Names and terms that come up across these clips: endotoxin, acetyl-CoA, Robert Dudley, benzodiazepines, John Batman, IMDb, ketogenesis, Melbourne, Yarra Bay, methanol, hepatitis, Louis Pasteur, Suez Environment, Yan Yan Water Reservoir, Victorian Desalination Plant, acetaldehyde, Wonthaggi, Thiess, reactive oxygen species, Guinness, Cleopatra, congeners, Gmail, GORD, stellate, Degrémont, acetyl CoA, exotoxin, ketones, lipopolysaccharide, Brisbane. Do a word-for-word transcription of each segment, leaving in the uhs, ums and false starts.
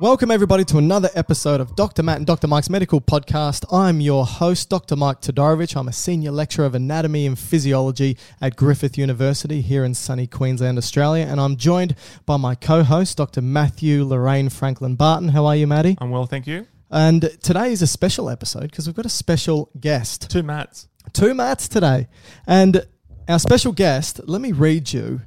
Welcome everybody to another episode of Doctor Matt and Doctor Mike's Medical Podcast. I'm your host, Doctor Mike Todorovic. I'm a senior lecturer of anatomy and physiology at Griffith University here in sunny Queensland, Australia. And I'm joined by my co-host, Doctor Matthew Lorraine Franklin Barton. How are you, Matty? I'm well, thank you. And today is a special episode because we've got a special guest. Two Matts. Two Matts today. And our special guest, let me read you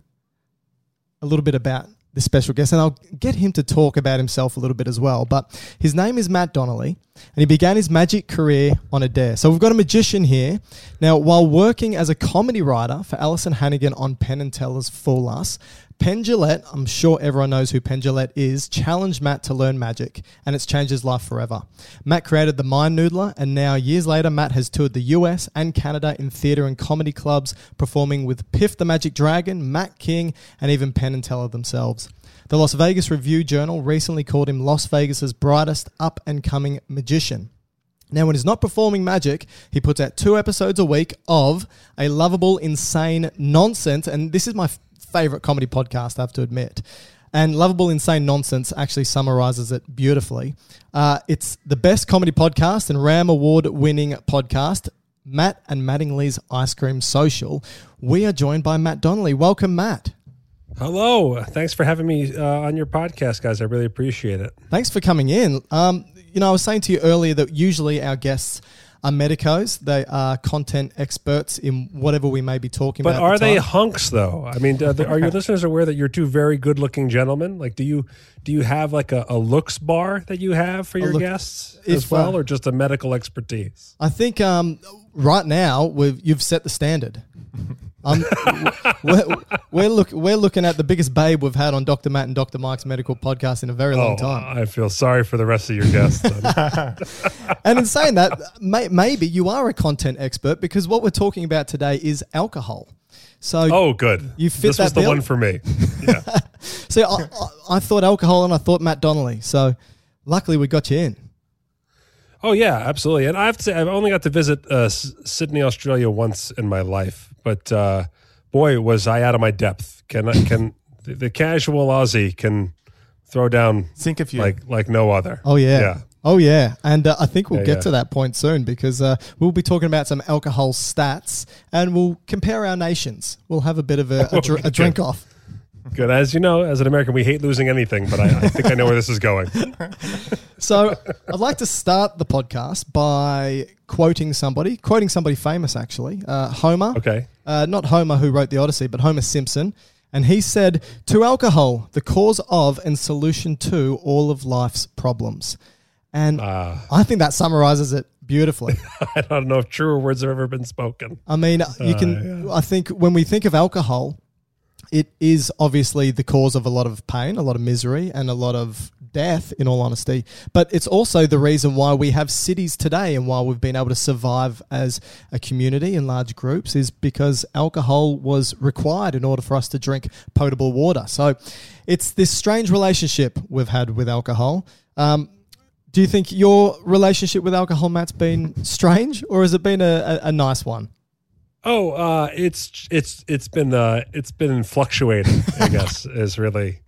a little bit about the special guest, and I'll get him to talk about himself a little bit as well. But his name is Matt Donnelly, and he began his magic career on a dare. So we've got a magician here. Now, while working as a comedy writer for Alison Hannigan on Penn and Teller's Fool Us, Penn Jillette, I'm sure everyone knows who Penn Jillette is, challenged Matt to learn magic, and it's changed his life forever. Matt created the Mind Noodler, and now years later, Matt has toured the U S and Canada in theatre and comedy clubs, performing with Piff the Magic Dragon, Matt King, and even Penn and Teller themselves. The Las Vegas Review-Journal recently called him Las Vegas's brightest up-and-coming magician. Now, when he's not performing magic, he puts out two episodes a week of a lovable, insane nonsense, and this is my f- favorite comedy podcast, I have to admit. And Lovable Insane Nonsense actually summarizes it beautifully. Uh, it's the best comedy podcast and RAM award-winning podcast, Matt and Mattingly's Ice Cream Social. We are joined by Matt Donnelly. Welcome, Matt. Hello. Thanks for having me uh, on your podcast, guys. I really appreciate it. Thanks for coming in. Um, you know, I was saying to you earlier that usually our guests are medicos. They are content experts in whatever we may be talking but about. But are the they hunks, though? I mean, uh, are your listeners aware that you're two very good-looking gentlemen? Like, do you do you have like a, a looks bar that you have for your look, guests as well, well, or just a medical expertise? I think um, right now we've you've set the standard. um, we're we're, look, we're looking at the biggest babe we've had on Doctor Matt and Doctor Mike's Medical Podcast in a very oh, long time. I feel sorry for the rest of your guests. And in saying that, may, maybe you are a content expert because what we're talking about today is alcohol. So oh, good. You fit this that was the bill. One for me. Yeah. So I, I, I thought alcohol and I thought Matt Donnelly. So luckily we got you in. Oh, yeah, absolutely. And I have to say, I've only got to visit uh, S- Sydney, Australia once in my life. But uh, boy, was I out of my depth. Can I, can the, the casual Aussie can throw down Think of you. like like no other. Oh, yeah. yeah. Oh, yeah. And uh, I think we'll yeah, get yeah. to that point soon because uh, we'll be talking about some alcohol stats and we'll compare our nations. We'll have a bit of a, a, dr- a drink off. Good. As you know, as an American, we hate losing anything, but I, I think I know where this is going. So I'd like to start the podcast by quoting somebody, quoting somebody famous, actually, uh, Homer. Okay. Uh, not Homer who wrote the Odyssey, but Homer Simpson. And he said, "To alcohol, the cause of and solution to all of life's problems." And uh, I think that summarizes it beautifully. I don't know if truer words have ever been spoken. I mean, you uh, can. Yeah. I think when we think of alcohol, it is obviously the cause of a lot of pain, a lot of misery, and a lot of death, in all honesty. But it's also the reason why we have cities today and why we've been able to survive as a community in large groups is because alcohol was required in order for us to drink potable water. So it's this strange relationship we've had with alcohol. Um, Do you think your relationship with alcohol, Matt's, been strange, or has it been a, a, a nice one? Oh, uh, it's it's it's been uh, it's been fluctuating. I guess is really.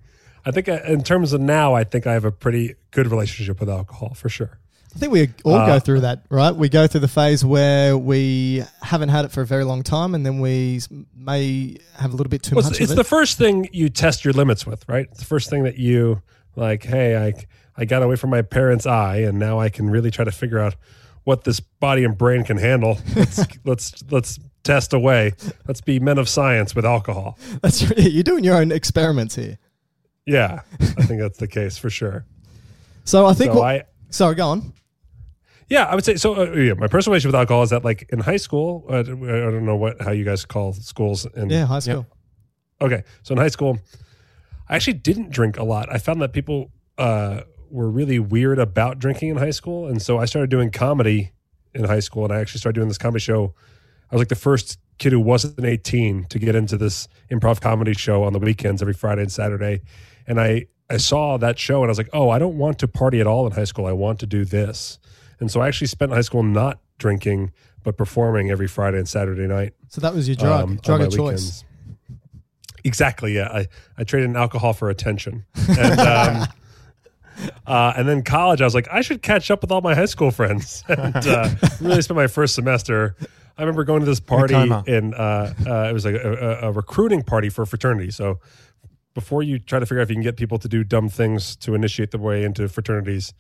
I think I, in terms of now, I think I have a pretty good relationship with alcohol for sure. I think we all uh, go through that, right? We go through the phase where we haven't had it for a very long time, and then we may have a little bit too well, much. It's, of it's it. the first thing you test your limits with, right? It's the first thing that you like. Hey, I. I got away from my parents' eye, and now I can really try to figure out what this body and brain can handle. Let's let's let's test away. Let's be men of science with alcohol. That's right. You're doing your own experiments here. Yeah, I think that's the case for sure. So I think. So we'll, I, sorry, go on. Yeah, I would say so. Uh, yeah, my personal relationship with alcohol is that, like, in high school, uh, I don't know what how you guys call schools. In, yeah, high school. Yeah. Okay, so in high school, I actually didn't drink a lot. I found that people. Uh, were really weird about drinking in high school. And so I started doing comedy in high school, and I actually started doing this comedy show. I was like the first kid who wasn't eighteen to get into this improv comedy show on the weekends every Friday and Saturday. And I, I saw that show and I was like, oh, I don't want to party at all in high school. I want to do this. And so I actually spent high school not drinking, but performing every Friday and Saturday night. So that was your drug, um, drug of choice. Weekends. Exactly. Yeah. I, I traded in alcohol for attention. And, um, Uh, and then college, I was like, I should catch up with all my high school friends. And uh, really spent my first semester. I remember going to this party, and uh, uh, it was like a, a, a recruiting party for a fraternity. So before you try to figure out if you can get people to do dumb things to initiate their way into fraternities,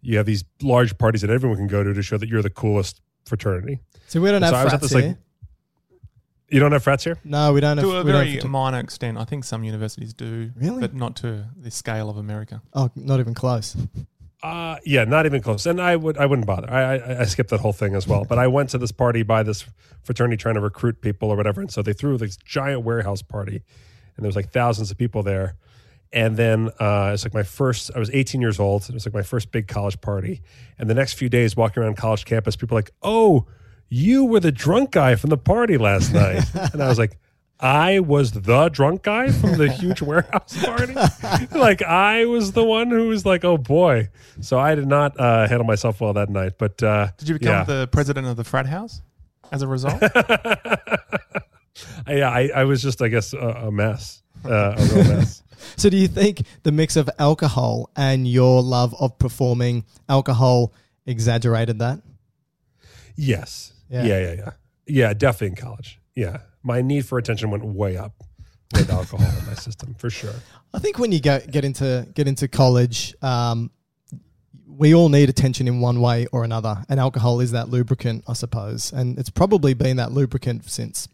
you have these large parties that everyone can go to to show that you're the coolest fraternity. So we don't have so frats this, here. Like, you don't have frats here? No, we don't have. To a very have minor extent. I think some universities do. Really? But not to the scale of America. Oh, not even close. Uh, yeah, not even close. And I, would, I wouldn't bother. I, I, I skipped that whole thing as well. But I went to this party by this fraternity trying to recruit people or whatever. And so they threw this giant warehouse party. And there was like thousands of people there. And then uh, it's like my first, I was eighteen years old. It was like my first big college party. And the next few days walking around college campus, people were like, oh, you were the drunk guy from the party last night. And I was like, I was the drunk guy from the huge warehouse party? Like, I was the one who was like, oh, boy. So I did not uh, handle myself well that night. But uh, did you become yeah. the president of the frat house as a result? Yeah, I, I was just, I guess, a, a mess, uh, a real mess. So do you think the mix of alcohol and your love of performing alcohol exaggerated that? Yes. Yeah. yeah, yeah, yeah. Yeah, definitely in college. Yeah. My need for attention went way up with alcohol in my system, for sure. I think when you go, get into get into college, um, we all need attention in one way or another, and alcohol is that lubricant, I suppose, and it's probably been that lubricant since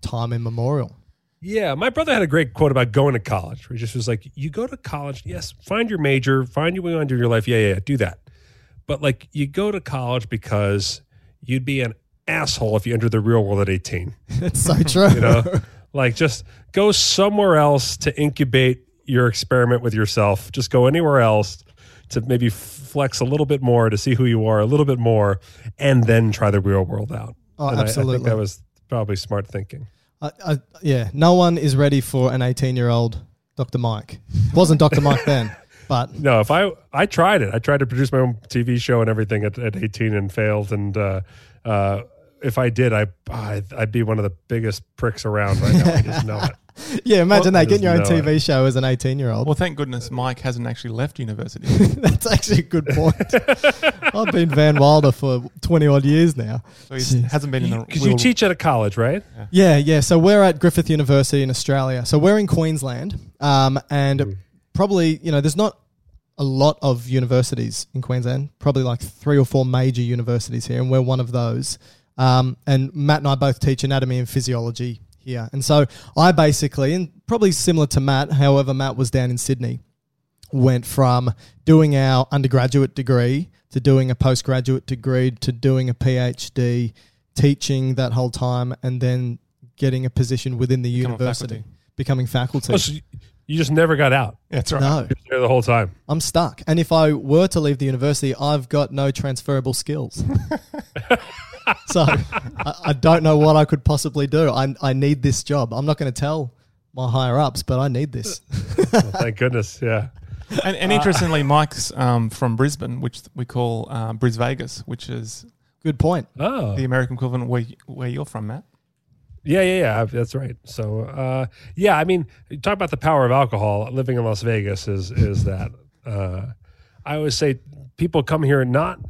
time immemorial. Yeah, my brother had a great quote about going to college, where he just was like, you go to college, yes, find your major, find your way on to your life, yeah, yeah, yeah, do that. But like, you go to college because you'd be an asshole if you entered the real world at eighteen. That's so true. You know, like, just go somewhere else to incubate your experiment with yourself. Just go anywhere else to maybe flex a little bit more, to see who you are a little bit more, and then try the real world out. Oh, and absolutely. I, I think that was probably smart thinking. I, I, yeah. No one is ready for an eighteen-year-old Doctor Mike. It wasn't Doctor Mike then. But no, if I I tried it, I tried to produce my own T V show and everything at, at eighteen and failed. And uh, uh, if I did, I I'd, I'd be one of the biggest pricks around right now. I just know it. Yeah, imagine well, that getting your own T V it. show as an eighteen-year-old. Well, thank goodness Mike hasn't actually left university. That's actually a good point. I've been Van Wilder for twenty odd years now. So he hasn't been in the because you teach at a college, right? Yeah. yeah, yeah. So we're at Griffith University in Australia. So we're in Queensland. Um, and mm. probably, you know, there's not a lot of universities in Queensland, probably like three or four major universities here, and we're one of those. Um, and Matt and I both teach anatomy and physiology here. And so I basically, and probably similar to Matt, however Matt was down in Sydney, went from doing our undergraduate degree to doing a postgraduate degree to doing a PhD, teaching that whole time, and then getting a position within the becoming university, faculty. becoming faculty. Well, so you just never got out. That's right. No. You're there the whole time. I'm stuck. And if I were to leave the university, I've got no transferable skills. So I, I don't know what I could possibly do. I I need this job. I'm not going to tell my higher ups, but I need this. Well, thank goodness. Yeah. And, and interestingly, uh, Mike's um, from Brisbane, which we call uh, Bris Vegas, which is good point. Oh. The American equivalent where where you're from, Matt. Yeah, yeah, yeah. That's right. So, uh, yeah, I mean, you talk about the power of alcohol. Living in Las Vegas is is that uh, I always say people come here not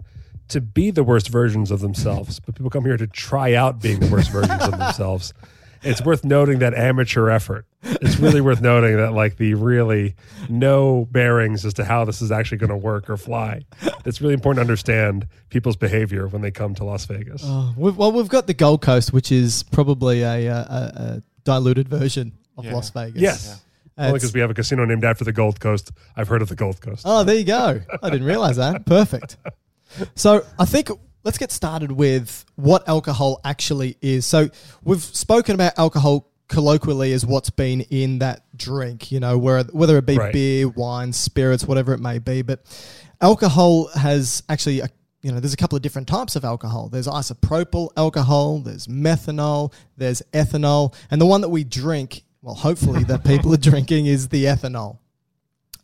to be the worst versions of themselves, but people come here to try out being the worst versions of themselves. It's worth noting that amateur effort. It's really worth noting that, like, the really no bearings as to how this is actually going to work or fly. It's really important to understand people's behavior when they come to Las Vegas. Oh, we've, well, we've got the Gold Coast, which is probably a, a, a diluted version of yeah. Las Vegas. Yes. Yeah. Only because we have a casino named after the Gold Coast. I've heard of the Gold Coast. Oh, there you go. I didn't realize that. Perfect. So I think let's get started with what alcohol actually is. So we've spoken about alcohol colloquially as what's been in that drink, you know, where, whether it be right. beer, wine, spirits, whatever it may be. But alcohol has actually, a, you know, there's a couple of different types of alcohol. There's isopropyl alcohol, there's methanol, there's ethanol. And the one that we drink, well, hopefully that people are drinking, is the ethanol.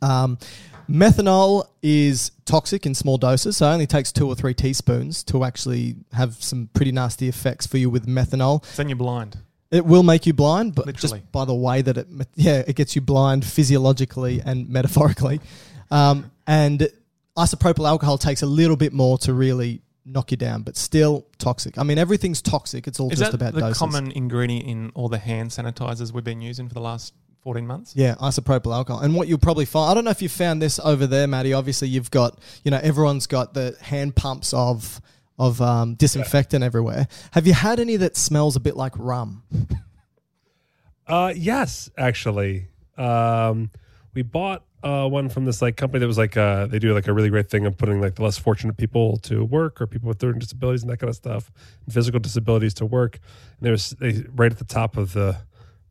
Um, methanol is toxic in small doses, so it only takes two or three teaspoons to actually have some pretty nasty effects for you with methanol. Then you're blind. It will make you blind, but literally, just by the way that it, yeah, it gets you blind physiologically and metaphorically. Um, and isopropyl alcohol takes a little bit more to really knock you down, but still toxic. I mean, everything's toxic. It's all Is just about doses. Is that the common ingredient in all the hand sanitizers we've been using for the last fourteen months? Yeah, isopropyl alcohol. And what you'll probably find, I don't know if you found this over there, Matty, obviously you've got, you know, everyone's got the hand pumps of... of um, disinfectant yeah. everywhere. Have you had any that smells a bit like rum? Uh, yes, actually. Um, we bought uh, one from this like company that was like, uh, they do like a really great thing of putting like the less fortunate people to work, or people with certain disabilities and that kind of stuff, and physical disabilities to work. And there was, they right at the top of the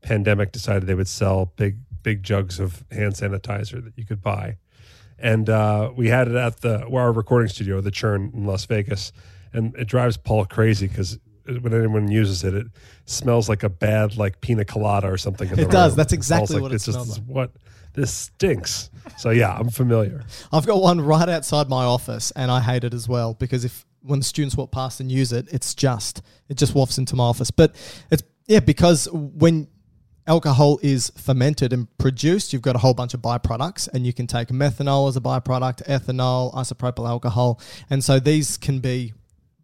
pandemic decided they would sell big, big jugs of hand sanitizer that you could buy. And uh, we had it at the our recording studio, the Churn in Las Vegas, and it drives Paul crazy because when anyone uses it, it smells like a bad like pina colada or something. In the it room. Does. That's exactly it what like, it it's smells just, like. What this stinks. So yeah, I'm familiar. I've got one right outside my office, and I hate it as well because if when the students walk past and use it, it's just it just wafts into my office. But it's yeah because when alcohol is fermented and produced, you've got a whole bunch of byproducts, and you can take methanol as a byproduct, ethanol, isopropyl alcohol. And so these can be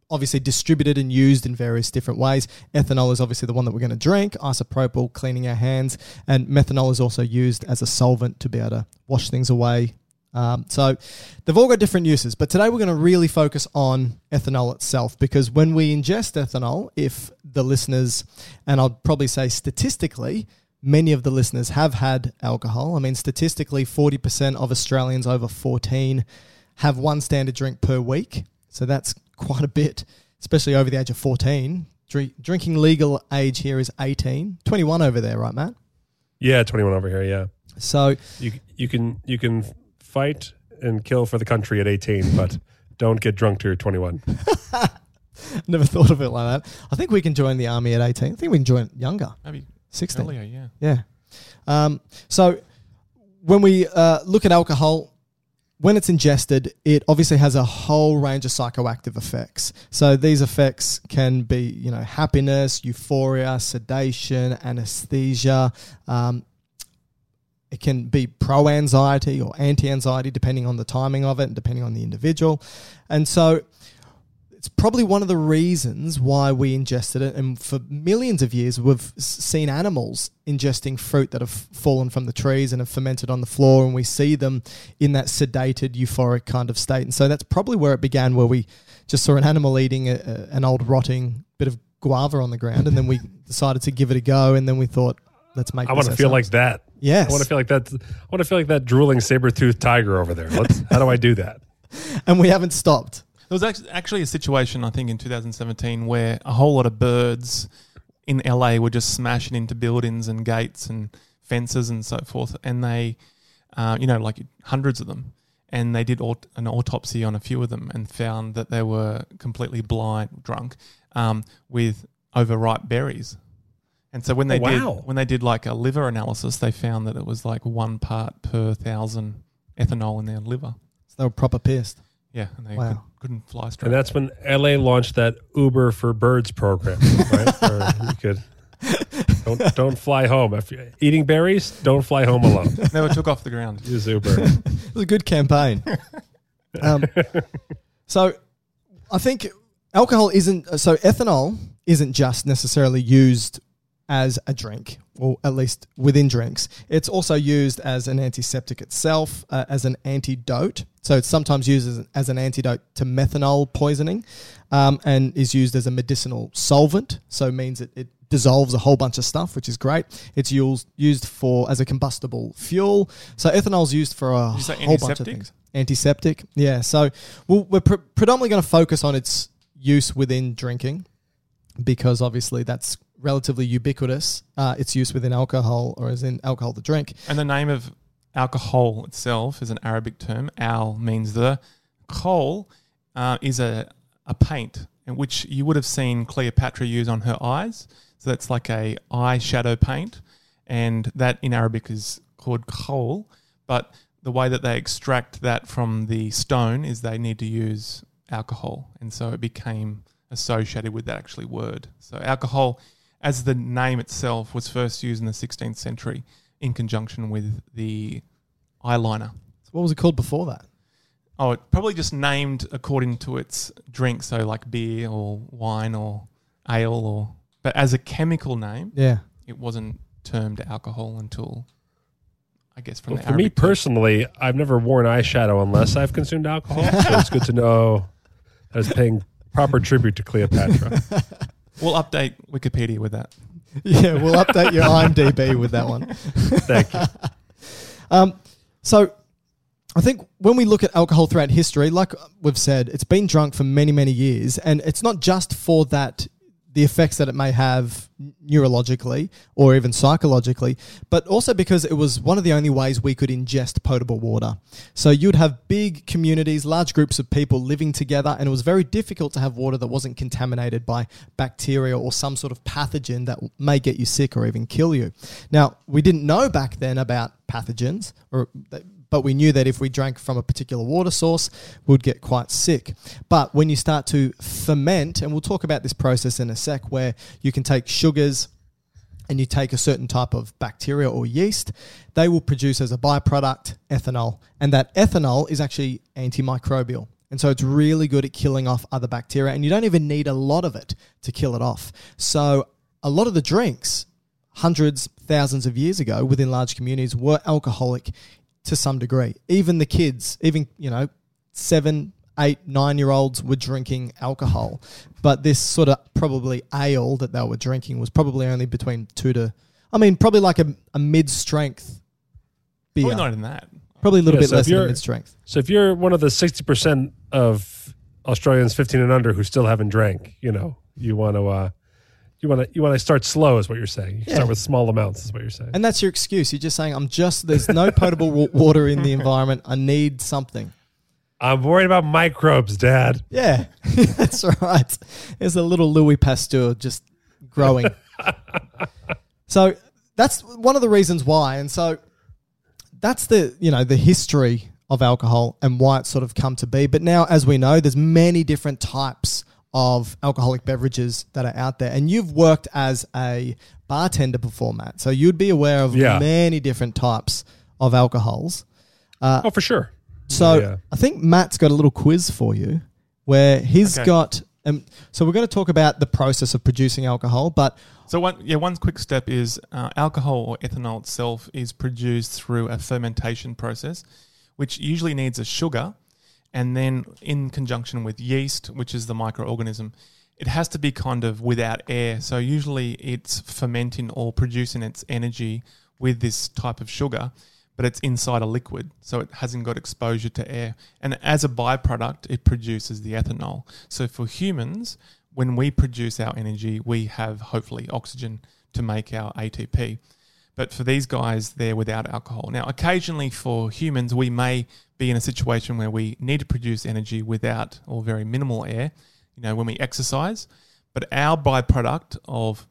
obviously distributed and used in various different ways. Ethanol is obviously the one that we're going to drink, isopropyl, cleaning our hands, and methanol is also used as a solvent to be able to wash things away. Um, so they've all got different uses, but today we're going to really focus on ethanol itself, because when we ingest ethanol, if the listeners, and I'll probably say statistically, many of the listeners have had alcohol. I mean, statistically, forty percent of Australians over fourteen have one standard drink per week. So that's quite a bit, especially over the age of fourteen. Drink, drinking legal age here is eighteen, twenty-one over there, right, Matt? Yeah, twenty-one over here, yeah. So you you can you can... fight and kill for the country at eighteen, but don't get drunk till you're twenty-one. Never thought of it like that. I think we can join the army at eighteen. I think we can join younger. Maybe sixteen. Earlier, yeah. Yeah. Um, so when we uh, look at alcohol, when it's ingested, it obviously has a whole range of psychoactive effects. So these effects can be, you know, happiness, euphoria, sedation, anesthesia, um, it can be pro-anxiety or anti-anxiety, depending on the timing of it and depending on the individual. And so it's it's probably one of the reasons why we ingested it. And for millions of years, we've seen animals ingesting fruit that have fallen from the trees and have fermented on the floor, and we see them in that sedated, euphoric kind of state. And so that's probably where it began, where we just saw an animal eating a, a, an old rotting bit of guava on the ground, and then we decided to give it a go, and then we thought, let's make. I want to feel like that. Yes, I want to feel like that. I want to feel like that drooling saber-toothed tiger over there. Let's, how do I do that? And we haven't stopped. There was actually a situation, I think, in two thousand seventeen where a whole lot of birds in L A were just smashing into buildings and gates and fences and so forth, and they, uh, you know, like hundreds of them, and they did aut- an autopsy on a few of them and found that they were completely blind, drunk, um, with overripe berries. And so when they wow. did when they did like a liver analysis, they found that it was like one part per thousand ethanol in their liver. So they were proper pissed. Yeah, and they wow. could, couldn't fly straight. And that's when L A launched that Uber for Birds program, right? Where you could don't don't fly home if you're eating berries. Don't fly home alone. Never took off the ground. Use Uber. It was a good campaign. Um, so I think alcohol isn't so ethanol isn't just necessarily used as a drink, or at least within drinks. It's also used as an antiseptic itself, uh, as an antidote. So it's sometimes used as an, as an antidote to methanol poisoning, um, and is used as a medicinal solvent. So it means it, it dissolves a whole bunch of stuff, which is great. It's used used for as a combustible fuel. So ethanol is used for a whole bunch of things. Antiseptic, yeah. So we'll, we're pre- predominantly going to focus on its use within drinking, because obviously that's relatively ubiquitous, uh, its use within alcohol, or as in alcohol to drink. And the name of alcohol itself is an Arabic term. Al means the. Khol uh, is a, a paint, which you would have seen Cleopatra use on her eyes. So that's like a eye shadow paint, and that in Arabic is called khol. But the way that they extract that from the stone is they need to use alcohol, and so it became associated with that actually word. So alcohol, as the name itself, was first used in the sixteenth century in conjunction with the eyeliner. What was it called before that? Oh, it probably just named according to its drink, so like beer or wine or ale, or but as a chemical name, yeah, it wasn't termed alcohol until, I guess, from well, the Arabic. For me personally, term. I've never worn eyeshadow unless I've consumed alcohol, so it's good to know I was paying proper tribute to Cleopatra. We'll update Wikipedia with that. Yeah, we'll update your I M D B with that one. Thank you. Um, so I think when we look at alcohol throughout history, like we've said, it's been drunk for many, many years. And it's not just for that, the effects that it may have neurologically or even psychologically, but also because it was one of the only ways we could ingest potable water. So you'd have big communities, large groups of people living together, and it was very difficult to have water that wasn't contaminated by bacteria or some sort of pathogen that may get you sick or even kill you. Now, we didn't know back then about pathogens, or but we knew that if we drank from a particular water source, we'd get quite sick. But when you start to ferment, and we'll talk about this process in a sec, where you can take sugars and you take a certain type of bacteria or yeast, they will produce as a byproduct ethanol. And that ethanol is actually antimicrobial. And so it's really good at killing off other bacteria, and you don't even need a lot of it to kill it off. So a lot of the drinks, hundreds, thousands of years ago within large communities, were alcoholic to some degree. Even the kids, even, you know, seven, eight, nine-year-olds were drinking alcohol. But this sort of probably ale that they were drinking was probably only between two to, I mean, probably like a, a mid-strength beer. Probably not in that. Probably a little yeah, bit so less than mid-strength. So if you're one of the sixty percent of Australians fifteen and under who still haven't drank, you know, you want to... Uh, You want to you want to start slow is what you're saying. You yeah. start with small amounts is what you're saying. And that's your excuse. You're just saying, I'm just, there's no potable w- water in the environment. I need something. I'm worried about microbes, Dad. Yeah, that's right. There's a little Louis Pasteur just growing. So that's one of the reasons why. And so that's the, you know, the history of alcohol and why it's sort of come to be. But now, as we know, there's many different types of alcoholic beverages that are out there. And you've worked as a bartender before, Matt, so you'd be aware of yeah. many different types of alcohols. Uh, oh, for sure. So yeah. I think Matt's got a little quiz for you where he's okay. got Um, so we're going to talk about the process of producing alcohol, but so one yeah one quick step is uh, alcohol or ethanol itself is produced through a fermentation process, which usually needs a sugar, and then in conjunction with yeast, which is the microorganism, it has to be kind of without air. So usually it's fermenting or producing its energy with this type of sugar, but it's inside a liquid, so it hasn't got exposure to air. And as a byproduct, it produces the ethanol. So for humans, when we produce our energy, we have hopefully oxygen to make our A T P. But for these guys, they're without alcohol. Now, occasionally for humans, we may be in a situation where we need to produce energy without or very minimal air, you know, when we exercise. But our byproduct of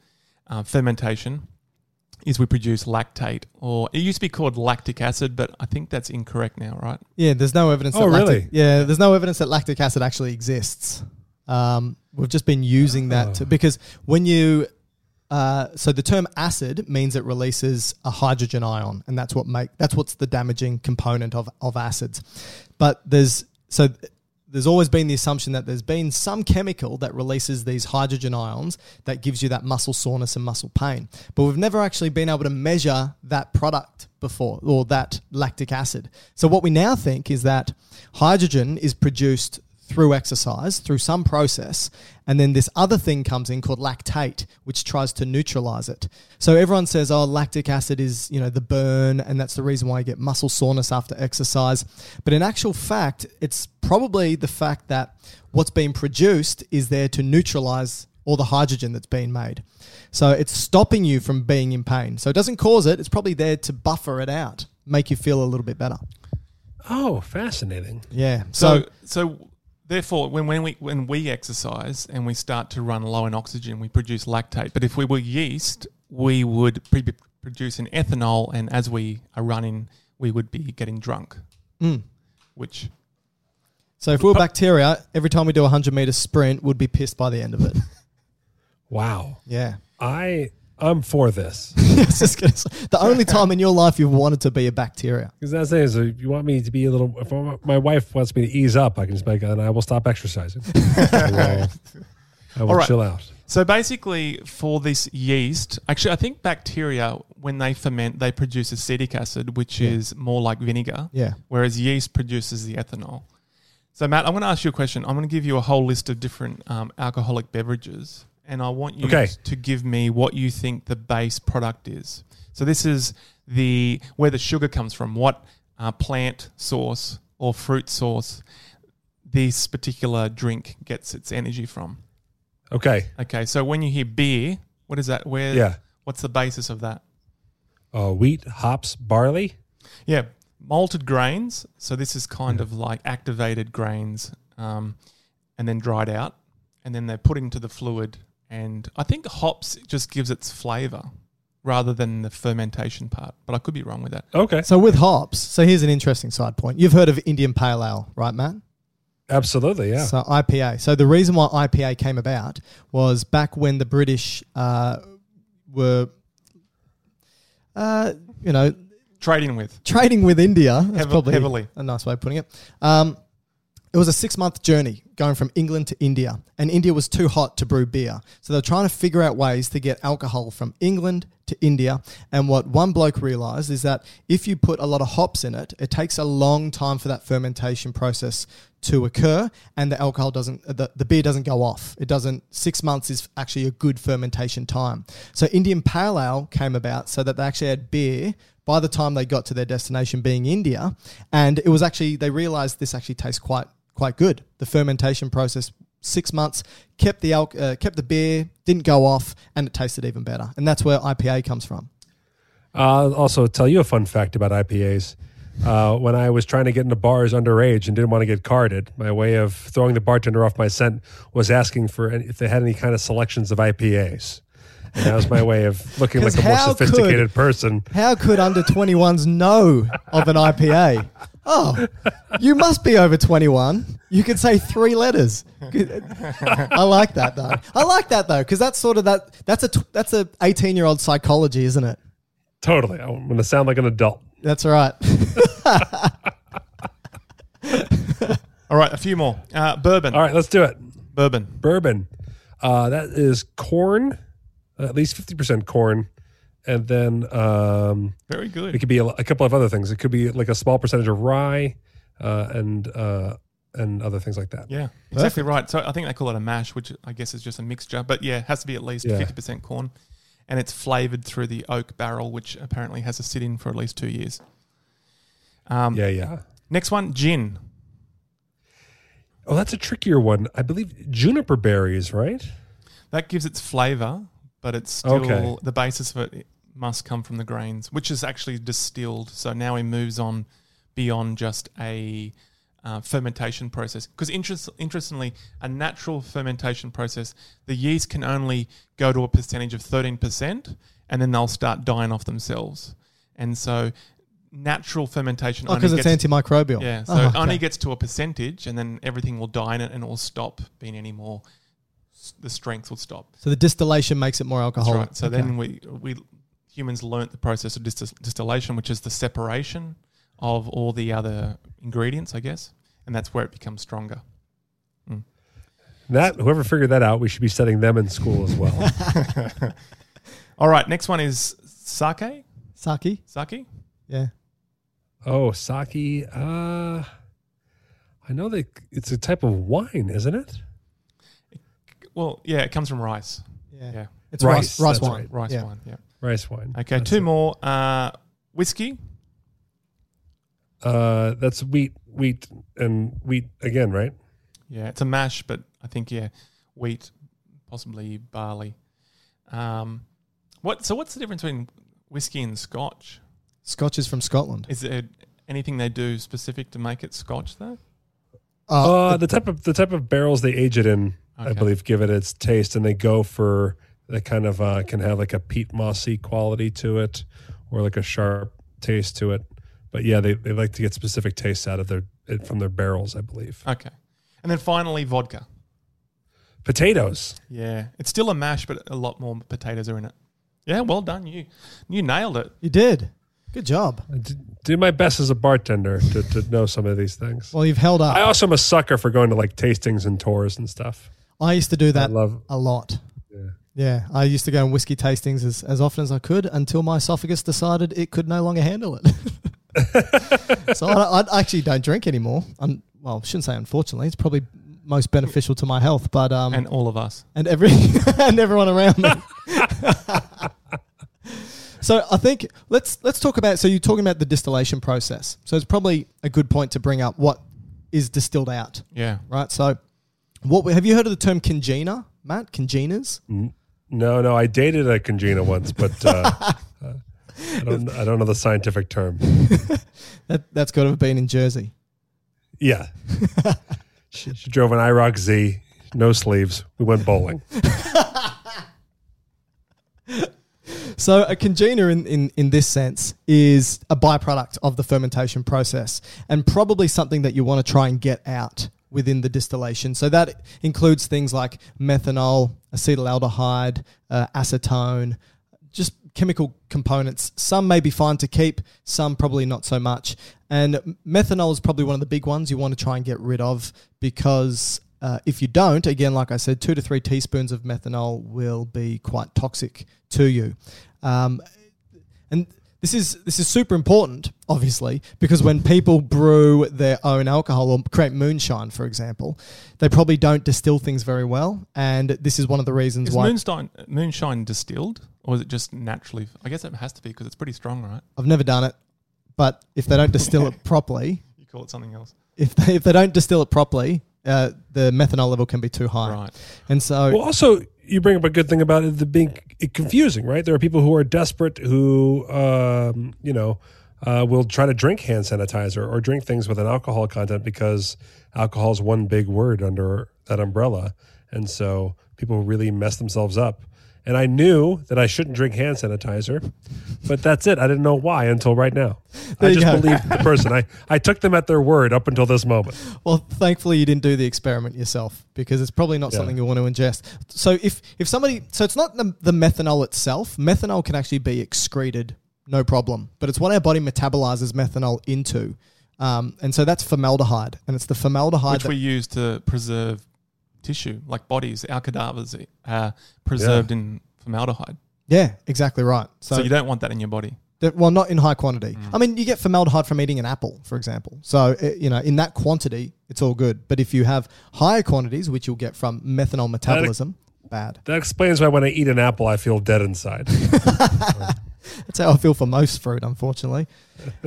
uh, fermentation is we produce lactate, or it used to be called lactic acid, but I think that's incorrect now, right? Yeah, there's no evidence. Oh, that really? Lactic, yeah, yeah, there's no evidence that lactic acid actually exists. Um, we've just been using that oh. to, because when you, uh, so the term acid means it releases a hydrogen ion, and that's what make that's what's the damaging component of of acids. But there's so. There's always been the assumption that there's been some chemical that releases these hydrogen ions that gives you that muscle soreness and muscle pain. But we've never actually been able to measure that product before, or that lactic acid. So what we now think is that hydrogen is produced through exercise, through some process, and then this other thing comes in called lactate, which tries to neutralize it. So everyone says, oh, lactic acid is, you know, the burn, and that's the reason why you get muscle soreness after exercise. But in actual fact, it's probably the fact that what's being produced is there to neutralize all the hydrogen that's being made. So it's stopping you from being in pain. So it doesn't cause it. It's probably there to buffer it out, make you feel a little bit better. Oh, fascinating. Yeah. So, so, so Therefore, when, when we when we exercise and we start to run low in oxygen, we produce lactate. But if we were yeast, we would pre- produce an ethanol, and as we are running, we would be getting drunk. Mm. Which, so if we were bacteria, every time we do a one hundred meter sprint, we'd be pissed by the end of it. Wow. Yeah. I, I'm for this. The only time in your life you've wanted to be a bacteria. Because that's it. So if you want me to be a little, if I'm, my wife wants me to ease up, I can just make, and I will stop exercising. I will, I will right. chill out. So basically, for this yeast, actually, I think bacteria, when they ferment, they produce acetic acid, which yeah. is more like vinegar. Yeah. Whereas yeast produces the ethanol. So Matt, I'm going to ask you a question. I'm going to give you a whole list of different um, alcoholic beverages. And I want you okay. to give me what you think the base product is. So this is the where the sugar comes from, what uh, plant source or fruit source this particular drink gets its energy from. Okay. Okay, so when you hear beer, what is that? Where? Yeah. What's the basis of that? Uh, wheat, hops, barley? Yeah, malted grains. So this is kind yeah. of like activated grains um, and then dried out, and then they're put into the fluid. And I think hops just gives its flavour rather than the fermentation part. But I could be wrong with that. Okay. So with hops, so here's an interesting side point. You've heard of Indian Pale Ale, right, Matt? Absolutely, yeah. So I P A. So the reason why I P A came about was back when the British uh, were, uh, you know... Trading with. Trading with India. That's Heav- probably heavily. A nice way of putting it. Um It was a six-month journey going from England to India, and India was too hot to brew beer. So they were trying to figure out ways to get alcohol from England to India, and what one bloke realised is that if you put a lot of hops in it, it takes a long time for that fermentation process to occur, and the alcohol doesn't, the, the beer doesn't go off. It doesn't, six months is actually a good fermentation time. So Indian Pale Ale came about so that they actually had beer by the time they got to their destination, being India, and it was actually, they realised this actually tastes quite quite good. The fermentation process, six months, kept the al- uh, kept the beer, didn't go off, and it tasted even better. And that's where I P A comes from. I'll also tell you a fun fact about I P As. Uh, when I was trying to get into bars underage and didn't want to get carded, my way of throwing the bartender off my scent was asking for any, if they had any kind of selections of I P As. And that was my way of looking like a more sophisticated could, person. How could under twenty-ones know of an I P A? Oh, you must be over twenty-one. You could say three letters. I like that though. I like that though, because that's sort of that. That's a that's a eighteen-year-old psychology, isn't it? Totally. I'm going to sound like an adult. That's right. All right, a few more. Uh, bourbon. All right, let's do it. Bourbon. Bourbon. Uh, that is corn, at least fifty percent corn. And then um, very good. It could be a, a couple of other things. It could be like a small percentage of rye uh, and uh, and other things like that. Yeah, exactly right. So I think they call it a mash, which I guess is just a mixture. But yeah, it has to be at least yeah. fifty percent corn. And it's flavored through the oak barrel, which apparently has to sit in for at least two years. Um, yeah, yeah. Next one, gin. Oh, that's a trickier one. I believe juniper berries, right? That gives its flavor, but it's still okay. The basis of it must come from the grains, which is actually distilled. So now he moves on beyond just a uh, fermentation process. Because interest, interestingly, a natural fermentation process, the yeast can only go to a percentage of thirteen percent, and then they'll start dying off themselves. And so... natural fermentation. Oh, because it's antimicrobial. Yeah, so oh, okay. It only gets to a percentage, and then everything will die in it, and it will stop being any more. The strength will stop. So the distillation makes it more alcoholic. That's right. So okay. then we we humans learnt the process of distil- distillation, which is the separation of all the other ingredients, I guess, and that's where it becomes stronger. Mm. That whoever figured that out, we should be studying them in school as well. All right, next one is sake. Sake. Sake. Yeah. Oh, sake. Uh, I know that it's a type of wine, isn't it? Well, yeah, it comes from rice. Yeah. yeah. It's rice. Rice, rice wine. Right. Rice yeah. wine, yeah. Rice wine. Okay, that's two it. more. Uh, whiskey. Uh, that's wheat, wheat, and wheat again, right? Yeah, it's a mash, but I think, yeah, wheat, possibly barley. Um, what? So what's the difference between whiskey and scotch? Scotch is from Scotland. Is there anything they do specific to make it Scotch, though? Uh, uh, the type of the type of barrels they age it in, okay. I believe, give it its taste, and they go for they kind of uh, can have like a peat mossy quality to it, or like a sharp taste to it. But yeah, they, they like to get specific tastes out of their from their barrels, I believe. Okay, and then finally vodka, potatoes. Yeah, it's still a mash, but a lot more potatoes are in it. Yeah, well done, you you nailed it. You did. Good job. I do my best as a bartender to, to know some of these things. Well, you've held up. I also am a sucker for going to like tastings and tours and stuff. I used to do that I love, a lot. Yeah. yeah. I used to go on whiskey tastings as, as often as I could until my esophagus decided it could no longer handle it. So I, I actually don't drink anymore. I'm, well, I shouldn't say unfortunately. It's probably most beneficial to my health. but um, And all of us. And, every, and everyone around me. So I think let's let's talk about, so you're talking about the distillation process. So it's probably a good point to bring up what is distilled out. Yeah. Right? So what we, have you heard of the term congener, Matt? Congeners? No, no. I dated a congener once, but uh, uh, I don't I don't know the scientific term. that, that's got to have been in Jersey. Yeah. she, she drove an IROC Z, no sleeves. We went bowling. So a congener in, in, in this sense is a byproduct of the fermentation process, and probably something that you want to try and get out within the distillation. So that includes things like methanol, acetaldehyde, uh, acetone, just chemical components. Some may be fine to keep, some probably not so much. And methanol is probably one of the big ones you want to try and get rid of, because uh, if you don't, again, like I said, two to three teaspoons of methanol will be quite toxic to you. Um, and this is this is super important, obviously, because when people brew their own alcohol or create moonshine, for example, they probably don't distill things very well, and this is one of the reasons is why... Is moonshine, moonshine distilled, or is it just naturally... I guess it has to be, because it's pretty strong, right? I've never done it, but if they don't distill yeah. it properly... You call it something else. If they, if they don't distill it properly, uh, the methanol level can be too high. Right. And so... Well, also... You bring up a good thing about it, the being confusing, right? There are people who are desperate who, um, you know, uh, will try to drink hand sanitizer or drink things with an alcohol content, because alcohol is one big word under that umbrella. And so people really mess themselves up. And I knew that I shouldn't drink hand sanitizer, but that's it. I didn't know why until right now. There I just go. believed the person. I, I took them at their word up until this moment. Well, thankfully you didn't do the experiment yourself, because it's probably not yeah. something you want to ingest. So if, if somebody – so it's not the, the methanol itself. Methanol can actually be excreted, no problem. But it's what our body metabolizes methanol into. Um, and so that's formaldehyde. And it's the formaldehyde – Which that, we use to preserve – tissue, like bodies, our cadavers are preserved yeah. in formaldehyde. Yeah, exactly right. So, so you don't want that in your body. That, well, not in high quantity. Mm. I mean, you get formaldehyde from eating an apple, for example. So, it, you know, in that quantity, it's all good. But if you have higher quantities, which you'll get from methanol metabolism, that, bad. That explains why when I eat an apple, I feel dead inside. That's how I feel for most fruit, unfortunately.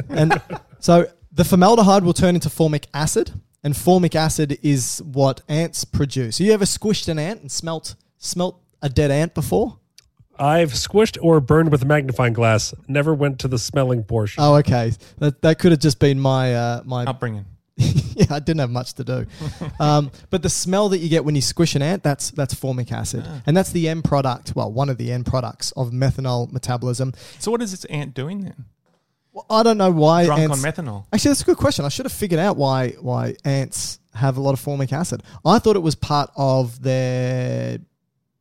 And so the formaldehyde will turn into formic acid, and formic acid is what ants produce. Have you ever squished an ant and smelt smelt a dead ant before? I've squished or burned with a magnifying glass. Never went to the smelling portion. Oh, okay. That that could have just been my uh, my upbringing. Yeah, I didn't have much to do. Um, but the smell that you get when you squish an ant, that's that's formic acid. Yeah. And that's the end product, well, one of the end products of methanol metabolism. So what is this ant doing then? Well, I don't know why Drunk ants... Drunk on methanol. Actually, that's a good question. I should have figured out why why ants have a lot of formic acid. I thought it was part of their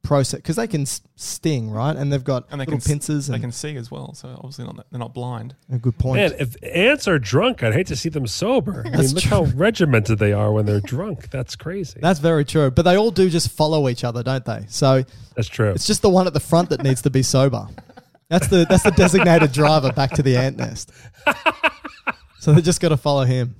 process, because they can sting, right? And they've got and they little can, pincers. They and can see as well, so obviously not, they're not blind. A good point. Man, if ants are drunk, I'd hate to see them sober. I mean, look true. how regimented they are when they're drunk. That's crazy. That's very true. But they all do just follow each other, don't they? So that's true. It's just the one at the front that needs to be sober. That's the that's the designated driver back to the ant nest. So they just got to follow him.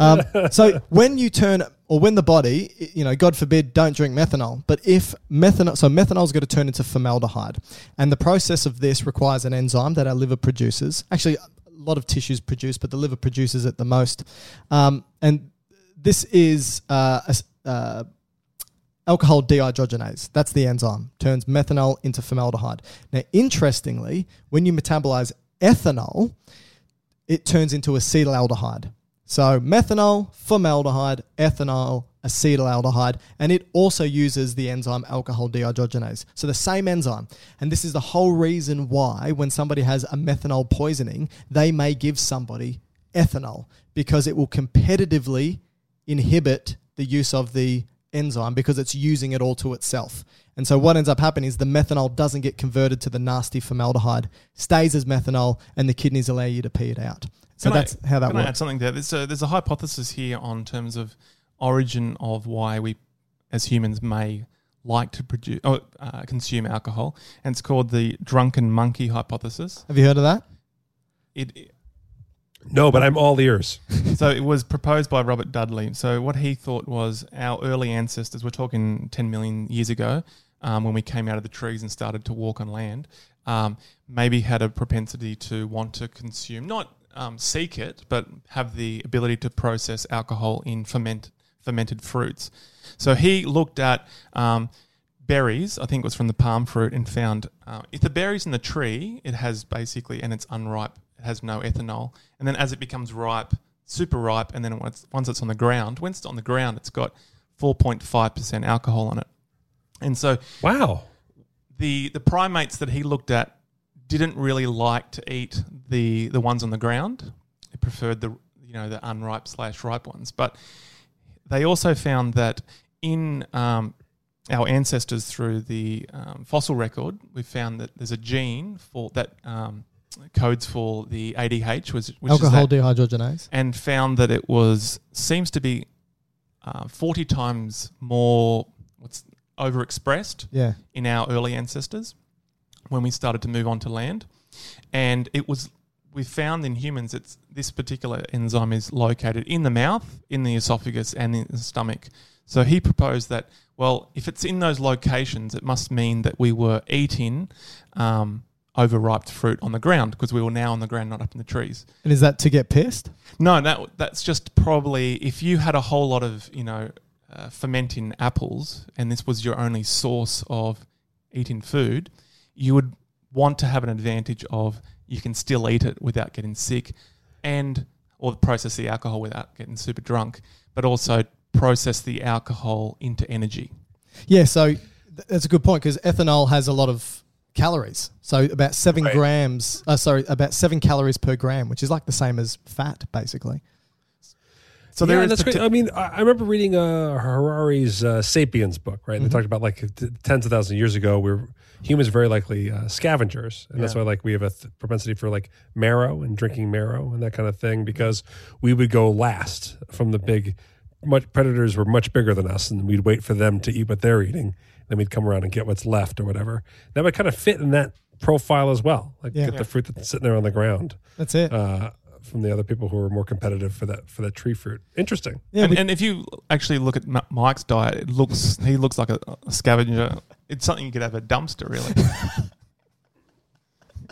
Um, so when you turn, or when the body, you know, God forbid, don't drink methanol. But if methanol, so methanol's going to turn into formaldehyde. And the process of this requires an enzyme that our liver produces. Actually, a lot of tissues produce, but the liver produces it the most. Um, and this is uh, a, uh, alcohol dehydrogenase. That's the enzyme. Turns methanol into formaldehyde. Now, interestingly, when you metabolize ethanol, it turns into acetaldehyde. So methanol, formaldehyde, ethanol, acetaldehyde, and it also uses the enzyme alcohol dehydrogenase. So the same enzyme. And this is the whole reason why when somebody has a methanol poisoning, they may give somebody ethanol, because it will competitively inhibit the use of the enzyme because it's using it all to itself. And so what ends up happening is the methanol doesn't get converted to the nasty formaldehyde, stays as methanol, and the kidneys allow you to pee it out. So can that's I, how that can works. Can I add something there? There's a, there's a hypothesis here on terms of origin of why we as humans may like to produce or uh, consume alcohol, and it's called the drunken monkey hypothesis. Have you heard of that? It, it No, but I'm all ears. So it was proposed by Robert Dudley. So what he thought was our early ancestors, we're talking ten million years ago, um, when we came out of the trees and started to walk on land, um, maybe had a propensity to want to consume, not... Um, seek it, but have the ability to process alcohol in ferment fermented fruits. So he looked at um, berries, I think it was from the palm fruit, and found uh, if the berry's in the tree, it has basically, and it's unripe, it has no ethanol. And then as it becomes ripe, super ripe, and then once, once it's on the ground, once it's on the ground, it's got four point five percent alcohol on it. And so wow, the the primates that he looked at didn't really like to eat the the ones on the ground. They preferred the you know the unripe slash ripe ones. But they also found that in um, our ancestors through the um, fossil record, we found that there's a gene for that um, codes for the A D H, which, which alcohol is alcohol dehydrogenase, and found that it was seems to be uh, forty times more what's overexpressed yeah. in our early ancestors when we started to move on to land. And it was, we found in humans, it's this particular enzyme is located in the mouth, in the esophagus, and in the stomach. So he proposed that, well, if it's in those locations, it must mean that we were eating um, overripe fruit on the ground, because we were now on the ground, not up in the trees. And is that to get pissed? No, that that's just probably, if you had a whole lot of, you know, uh, fermenting apples, and this was your only source of eating food, you would want to have an advantage of you can still eat it without getting sick, and or process the alcohol without getting super drunk, but also process the alcohol into energy. Yeah, so th- that's a good point, because ethanol has a lot of calories. So about seven right. grams, uh, sorry, about seven calories per gram, which is like the same as fat, basically. So yeah, there is that's great. I mean, I remember reading uh, Harari's uh, *Sapiens* book, right? Mm-hmm. They talked about like t- tens of thousands of years ago, we were, humans were very likely uh, scavengers, and yeah. that's why like we have a th- propensity for like marrow and drinking marrow and that kind of thing, because we would go last from the big much predators were much bigger than us, and we'd wait for them to eat what they're eating. Then we'd come around and get what's left or whatever. That would kind of fit in that profile as well. Like yeah. get the fruit that's sitting there on the ground. That's it. Uh, from the other people who were more competitive for that for that tree fruit. Interesting. Yeah, and, and if you actually look at Mike's diet, it looks he looks like a, a scavenger. It's something you could have a dumpster, really.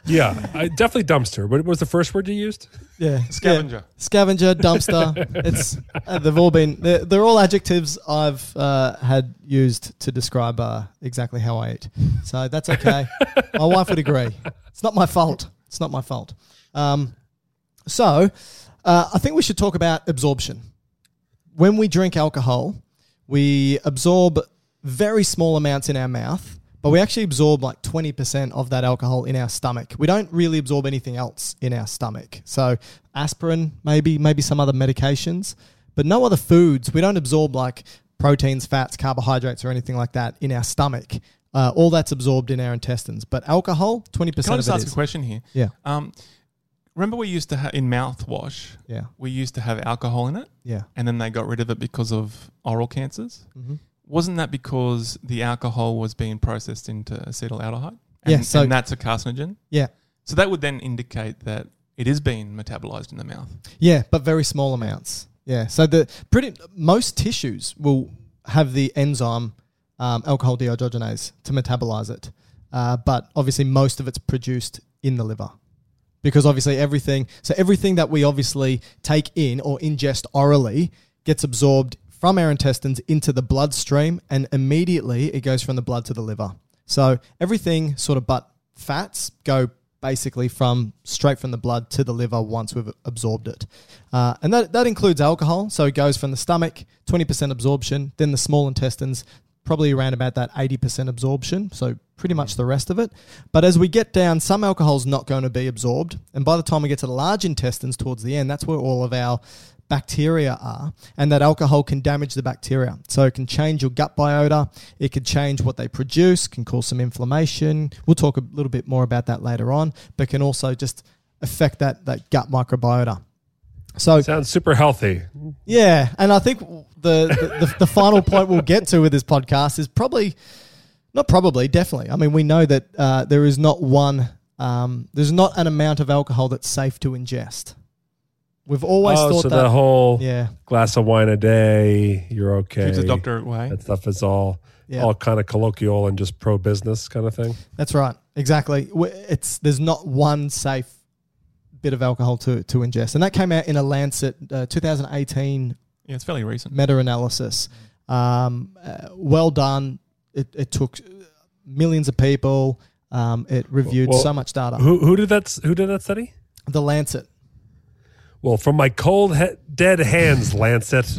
Yeah, I definitely dumpster. What was the first word you used? Yeah, scavenger. Yeah. Scavenger, dumpster. It's uh, they've all been they're, they're all adjectives I've uh, had used to describe uh, exactly how I eat. So that's okay. My wife would agree. It's not my fault. It's not my fault. Um, so uh, I think we should talk about absorption. When we drink alcohol, we absorb very small amounts in our mouth. But we actually absorb like twenty percent of that alcohol in our stomach. We don't really absorb anything else in our stomach. So aspirin, maybe, maybe some other medications, but no other foods. We don't absorb like proteins, fats, carbohydrates, or anything like that in our stomach. Uh, all that's absorbed in our intestines. But alcohol, twenty percent of it is. Can I just ask a question here? Yeah. Um, remember we used to have, in mouthwash, yeah. we used to have alcohol in it? Yeah. And then they got rid of it because of oral cancers? Mm-hmm. Wasn't that because the alcohol was being processed into acetaldehyde? And, yeah, so and that's a carcinogen? Yeah. So that would then indicate that it is being metabolized in the mouth. Yeah, but very small amounts. Yeah. So the pretty most tissues will have the enzyme um, alcohol dehydrogenase to metabolize it. Uh, but obviously most of it's produced in the liver. Because obviously everything – so everything that we obviously take in or ingest orally gets absorbed from our intestines into the bloodstream, and immediately it goes from the blood to the liver. So everything sort of but fats go basically from straight from the blood to the liver once we've absorbed it. Uh, and that, that includes alcohol. So it goes from the stomach, twenty percent absorption, then the small intestines, probably around about that eighty percent absorption. So pretty much the rest of it. But as we get down, some alcohol's not going to be absorbed. And by the time we get to the large intestines towards the end, that's where all of our bacteria are, and that alcohol can damage the bacteria. So it can change your gut biota, it could change what they produce, can cause some inflammation. We'll talk a little bit more about that later on, but can also just affect that that gut microbiota. So sounds super healthy. Yeah, and I think the the, the, the final point we'll get to with this podcast is probably, not probably, definitely. I mean, we know that uh, there is not one, um, there's not an amount of alcohol that's safe to ingest. We've always oh, thought so that the whole yeah. glass of wine a day, you're okay. Keeps the doctor away. That stuff is all yeah. all kind of colloquial and just pro-business kind of thing. That's right. Exactly. It's There's not one safe bit of alcohol to, to ingest. And that came out in a Lancet uh, twenty eighteen yeah, it's fairly recent. Meta-analysis. Um, uh, well done. It, it took millions of people. Um, it reviewed well, well, so much data. Who, who did that? Who did that study? The Lancet. Well, from my cold, he- dead hands, Lancet.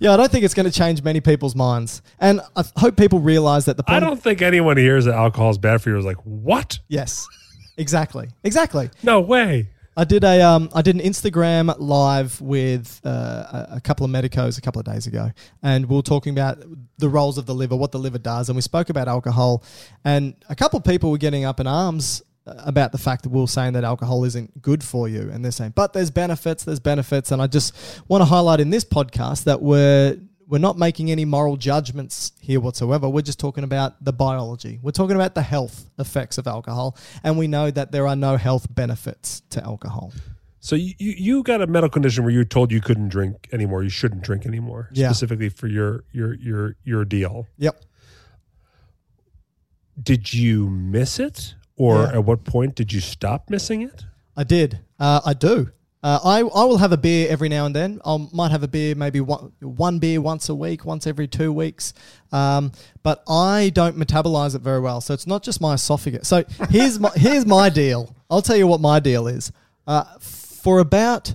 Yeah, I don't think it's going to change many people's minds. And I hope people realize that the point I don't think anyone hears that alcohol is bad for you is like, what? Yes, exactly. Exactly. No way. I did a um, I did an Instagram live with uh, a couple of medicos a couple of days ago, and we were talking about the roles of the liver, what the liver does, and we spoke about alcohol. And a couple of people were getting up in arms about the fact that we're saying that alcohol isn't good for you, and they're saying, but there's benefits, there's benefits. And I just want to highlight in this podcast that we're we're not making any moral judgments here whatsoever. We're just talking about the biology. We're talking about the health effects of alcohol, and we know that there are no health benefits to alcohol. So you, you got a medical condition where you were told you couldn't drink anymore, you shouldn't drink anymore, yeah. specifically for your your your your deal. Yep. Did you miss it? Or yeah. at what point did you stop missing it? I did. Uh, I do. Uh, I, I will have a beer every now and then. I might have a beer, maybe one, one beer once a week, once every two weeks. Um, but I don't metabolize it very well. So it's not just my esophagus. So here's my, here's my deal. I'll tell you what my deal is. Uh, for about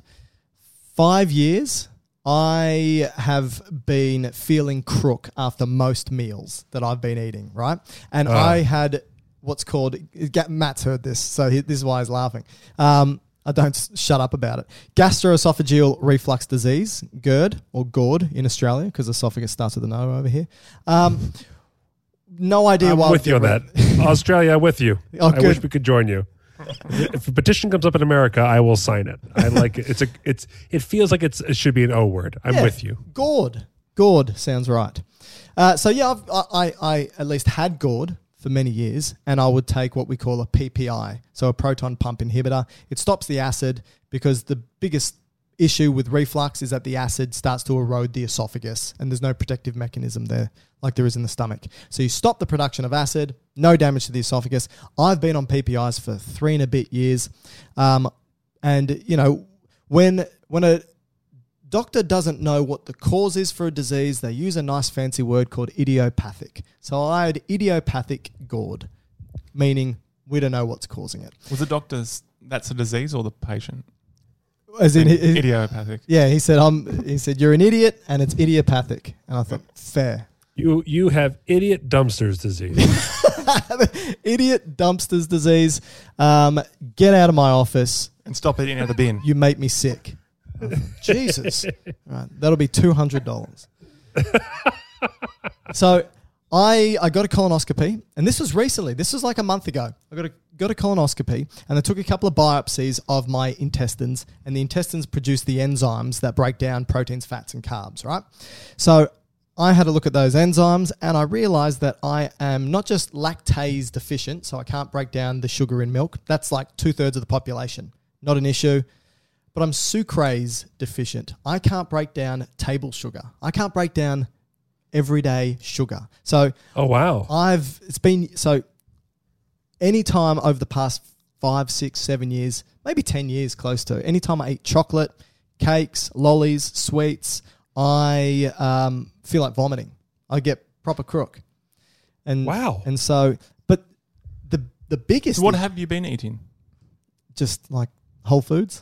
five years, I have been feeling crook after most meals that I've been eating, right? And oh. I had... what's called, Matt's heard this, so he, this is why he's laughing. Um, I don't s- shut up about it. Gastroesophageal reflux disease, GERD, or GORD in Australia, because esophagus starts with an O over here. Um, no idea I'm why. I'm with you on re- that. Australia, I'm with you. Oh, I good. wish we could join you. If a petition comes up in America, I will sign it. I like it. It's a. It's. It feels like it's. It should be an O word. I'm yeah, with you. Gourd. Gourd sounds right. Uh, so yeah, I've, I, I at least had gourd for many years, and I would take what we call a P P I, so a proton pump inhibitor. It stops the acid because the biggest issue with reflux is that the acid starts to erode the esophagus, and there's no protective mechanism there like there is in the stomach. So you stop the production of acid, no damage to the esophagus. I've been on P P Is for three and a bit years. Um, and, you know, when when a doctor doesn't know what the cause is for a disease, they use a nice fancy word called idiopathic. So I had idiopathic gourd, meaning we don't know what's causing it. Was the doctor's, that's a disease, or the patient? As in, he, idiopathic. Yeah, he said, "I'm." He said, "You're an idiot, and it's idiopathic." And I thought, fair. You you have idiot dumpsters disease. Idiot dumpsters disease. Um, get out of my office and stop eating out of the bin. You make me sick. I thought, Jesus, right? That'll be two hundred dollars. So I I got a colonoscopy, and this was recently. This was like a month ago. I got a. Got a colonoscopy, and they took a couple of biopsies of my intestines, and the intestines produce the enzymes that break down proteins, fats, and carbs, right? So I had a look at those enzymes, and I realized that I am not just lactase deficient, so I can't break down the sugar in milk. That's like two-thirds of the population. Not an issue. But I'm sucrase deficient. I can't break down table sugar. I can't break down everyday sugar. So oh, wow. I've – it's been – so – any time over the past five, six, seven years, maybe ten years close to, any time I eat chocolate, cakes, lollies, sweets, I um, feel like vomiting. I get proper crook. And wow. And so, but the the biggest... So what have you been eating? Just like whole foods.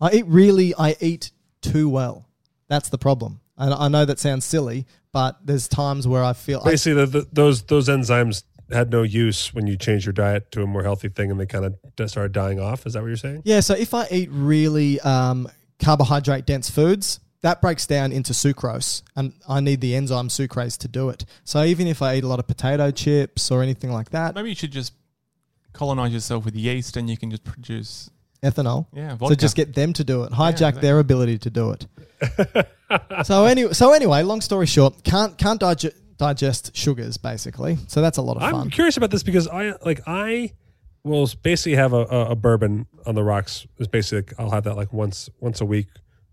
I eat really, I eat too well. That's the problem. And I know that sounds silly, but there's times where I feel... Basically, I, the, the, those those enzymes... had no use when you change your diet to a more healthy thing, and they kind of started dying off. Is that what you're saying? Yeah. So if I eat really um, carbohydrate dense foods, that breaks down into sucrose, and I need the enzyme sucrase to do it. So even if I eat a lot of potato chips or anything like that, maybe you should just colonize yourself with yeast, and you can just produce ethanol. Yeah. Vodka. So just get them to do it. Hijack yeah, exactly. their ability to do it. so anyway, so anyway, long story short, can't can't digest. digest sugars, basically. So that's a lot of fun. I'm curious about this because I like I will basically have a, a, a bourbon on the rocks. It's basically I'll have that like once once a week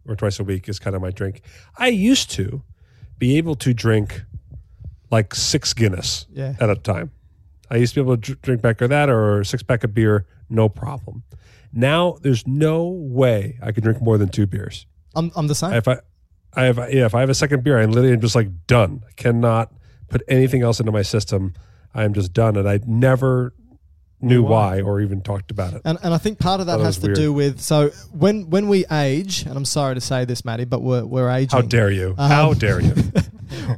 or twice a week is kind of my drink. I used to be able to drink like six Guinness yeah. at a time. I used to be able to drink back or that or six pack of beer, no problem. Now there's no way I can drink more than two beers. I'm I'm the same. If I I have, yeah, if I have a second beer, I'm literally just like done. I cannot put anything else into my system. I'm just done. And I never knew why, why or even talked about it. And, and I think part of that, that has to weird. do with, so when, when we age, and I'm sorry to say this, Matty, but we're, we're aging. How dare you? Um, How dare you?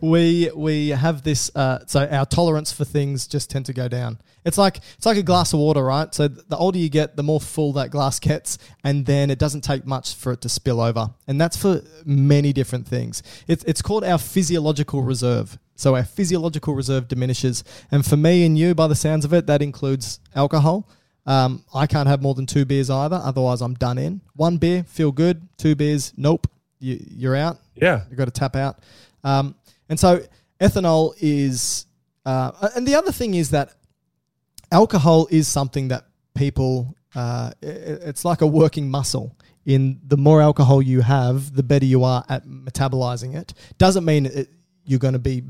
we, we have this, uh, so our tolerance for things just tend to go down. It's like, it's like a glass of water, right? So the older you get, the more full that glass gets, and then it doesn't take much for it to spill over. And that's for many different things. It's, it's called our physiological reserve. So our physiological reserve diminishes. And for me and you, by the sounds of it, that includes alcohol. Um, I can't have more than two beers either. Otherwise, I'm done in. One beer, feel good. Two beers, nope. You, you're out. Yeah. You've got to tap out. Um, and so ethanol is... Uh, and the other thing is that alcohol is something that people... Uh, it's like a working muscle. In the more alcohol you have, the better you are at metabolizing it. Doesn't mean it, you're going to be...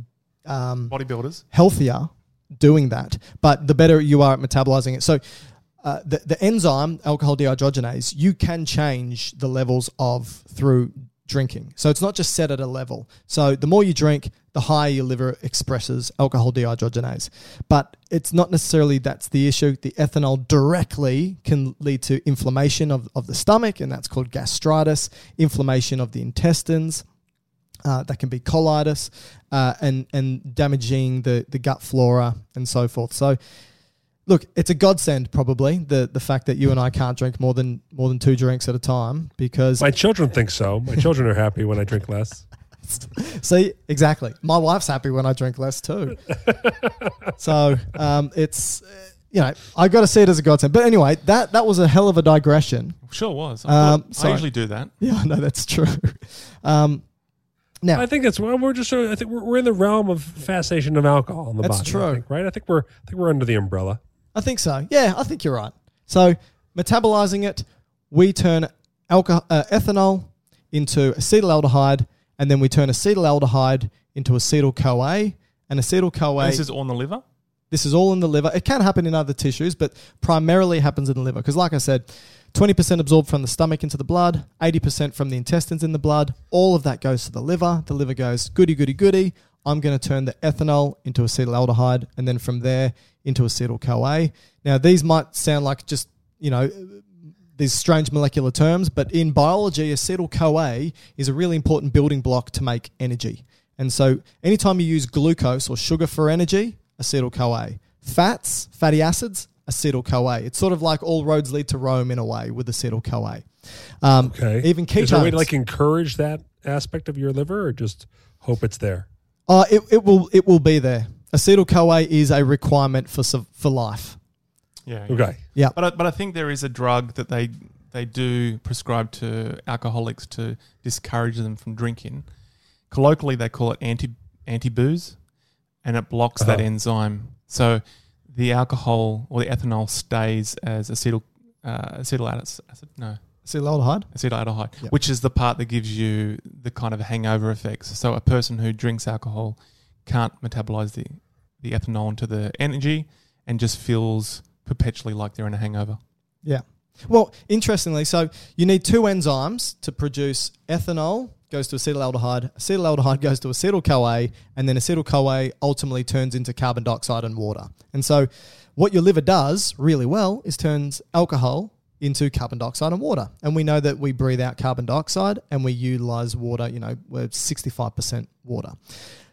Um, bodybuilders healthier doing that, but the better you are at metabolizing it. So uh, the, the enzyme alcohol dehydrogenase, you can change the levels of through drinking. So it's not just set at a level. So the more you drink, the higher your liver expresses alcohol dehydrogenase. But it's not necessarily that's the issue. The ethanol directly can lead to inflammation of, of the stomach, and that's called gastritis, inflammation of the intestines. Uh, that can be colitis uh, and, and damaging the, the gut flora and so forth. So, look, it's a godsend probably, the the fact that you and I can't drink more than more than two drinks at a time because... My children think so. My children are happy when I drink less. See, exactly. My wife's happy when I drink less too. So um, it's... Uh, you know, I got to see it as a godsend. But anyway, that that was a hell of a digression. Sure was. Um, I usually do that. Yeah, I know that's true. um, now I think that's why we're just sort of, I think we're, we're in the realm of fascination of alcohol in the that's body. That's true, I think, right? I think we're I think we're under the umbrella. I think so. Yeah, I think you're right. So metabolizing it, we turn alcohol uh, ethanol into acetaldehyde, and then we turn acetaldehyde into acetyl CoA, and acetyl CoA. And this is all in the liver? This is all in the liver. It can happen in other tissues, but primarily happens in the liver. Because like I said, twenty percent absorbed from the stomach into the blood, eighty percent from the intestines in the blood. All of that goes to the liver. The liver goes, goody, goody, goody. I'm going to turn the ethanol into acetaldehyde, and then from there into acetyl-CoA. Now, these might sound like just, you know, these strange molecular terms, but in biology, acetyl-CoA is a really important building block to make energy. And so anytime you use glucose or sugar for energy, acetyl-CoA. Fats, fatty acids, acetyl-CoA. It's sort of like all roads lead to Rome in a way with acetyl-CoA. Um, okay. Even ketones. Is there a way to like encourage that aspect of your liver, or just hope it's there? Uh, it, it will it will be there. Acetyl-CoA is a requirement for for life. Yeah. yeah. Okay. Yeah. But I, but I think there is a drug that they they do prescribe to alcoholics to discourage them from drinking. Colloquially, they call it anti anti booze. And it blocks uh-huh. that enzyme. So the alcohol or the ethanol stays as acetyl uh, acetyl acid, no. acetaldehyde? Acetaldehyde, yep. Which is the part that gives you the kind of hangover effects. So a person who drinks alcohol can't metabolize the, the ethanol into the energy and just feels perpetually like they're in a hangover. Yeah. Well, interestingly, so you need two enzymes to produce ethanol. Goes to acetaldehyde, acetaldehyde goes to acetyl-CoA, and then acetyl-CoA ultimately turns into carbon dioxide and water. And so what your liver does really well is turns alcohol into carbon dioxide and water. And we know that we breathe out carbon dioxide and we utilize water, you know, we're sixty-five percent water.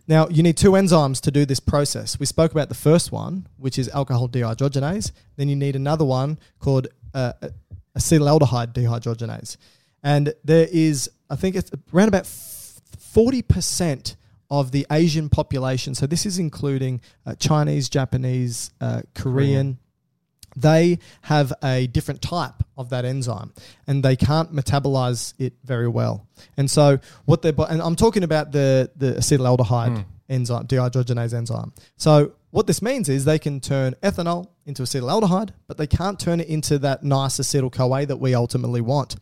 Now, you need two enzymes to do this process. We spoke about the first one, which is alcohol dehydrogenase. Then you need another one called uh, acetaldehyde dehydrogenase. And there is, I think it's around about forty percent of the Asian population, so this is including uh, Chinese, Japanese, uh, Korean, they have a different type of that enzyme and they can't metabolize it very well. And so what they're, and I'm talking about the, the acetaldehyde mm. enzyme, dehydrogenase enzyme. So what this means is they can turn ethanol into acetaldehyde, but they can't turn it into that nice acetyl-CoA that we ultimately want.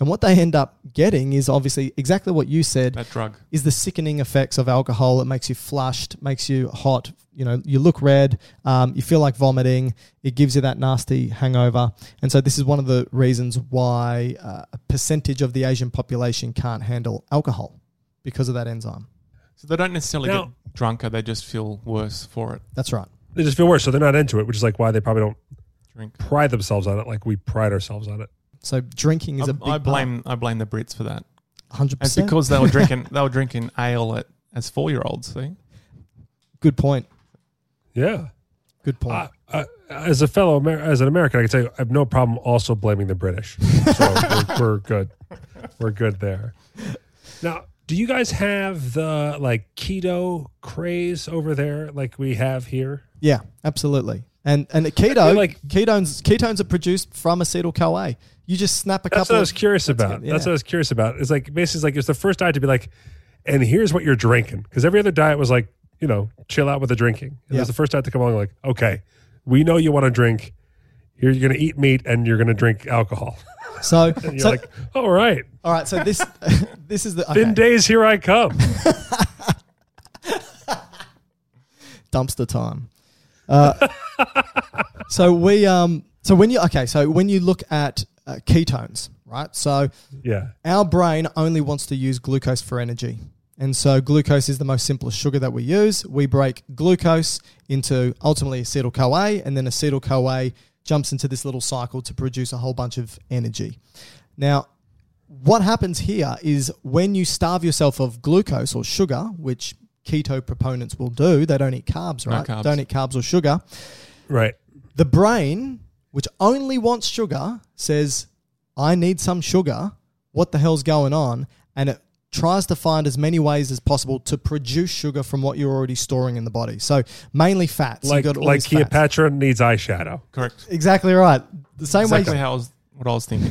And what they end up getting is obviously exactly what you said. That drug. Is the sickening effects of alcohol. It makes you flushed, makes you hot, you know, you look red, um, you feel like vomiting, it gives you that nasty hangover. And so this is one of the reasons why uh, a percentage of the Asian population can't handle alcohol because of that enzyme. So they don't necessarily now, get drunker, they just feel worse for it. That's right. They just feel worse, so they're not into it, which is like why they probably don't drink. Pride themselves on it like we pride ourselves on it. So drinking is I, a big I blame part. I blame the Brits for that. one hundred percent. It's because they were drinking they were drinking ale at, as four-year-olds, see? Good point. Yeah. Good point. I, I, as a fellow Amer- as an American, I can tell you I have no problem also blaming the British. So we're, we're good. We're good there. Now, do you guys have the like keto craze over there like we have here? Yeah, absolutely. And and keto, like ketones ketones are produced from acetyl-CoA. You just snap a that's couple. That's what I was curious about. Yeah. That's what I was curious about. It's like basically it's like it's the first diet to be like, and here's what you're drinking, because every other diet was like, you know, chill out with the drinking. And yeah. That's the first diet to come along like, okay, we know you want to drink. You're going to eat meat and you're going to drink alcohol. So and you're so, like, all right, all right. So this, this is the okay. Thin days. Here I come. Dumpster time. Uh, so we, um, so when you okay, so when you look at uh, ketones, right? So yeah, our brain only wants to use glucose for energy, and so glucose is the most simplest sugar that we use. We break glucose into ultimately acetyl CoA, and then acetyl CoA jumps into this little cycle to produce a whole bunch of energy. Now, what happens here is when you starve yourself of glucose or sugar, which keto proponents will do, they don't eat carbs, right? No carbs. Don't eat carbs or sugar. Right. The brain, which only wants sugar, says, I need some sugar. What the hell's going on? And it tries to find as many ways as possible to produce sugar from what you're already storing in the body. So mainly fats. Like, got all like Cleopatra fats. Needs eyeshadow. Correct. Exactly right. The same exactly way. Exactly how I was, what I was thinking.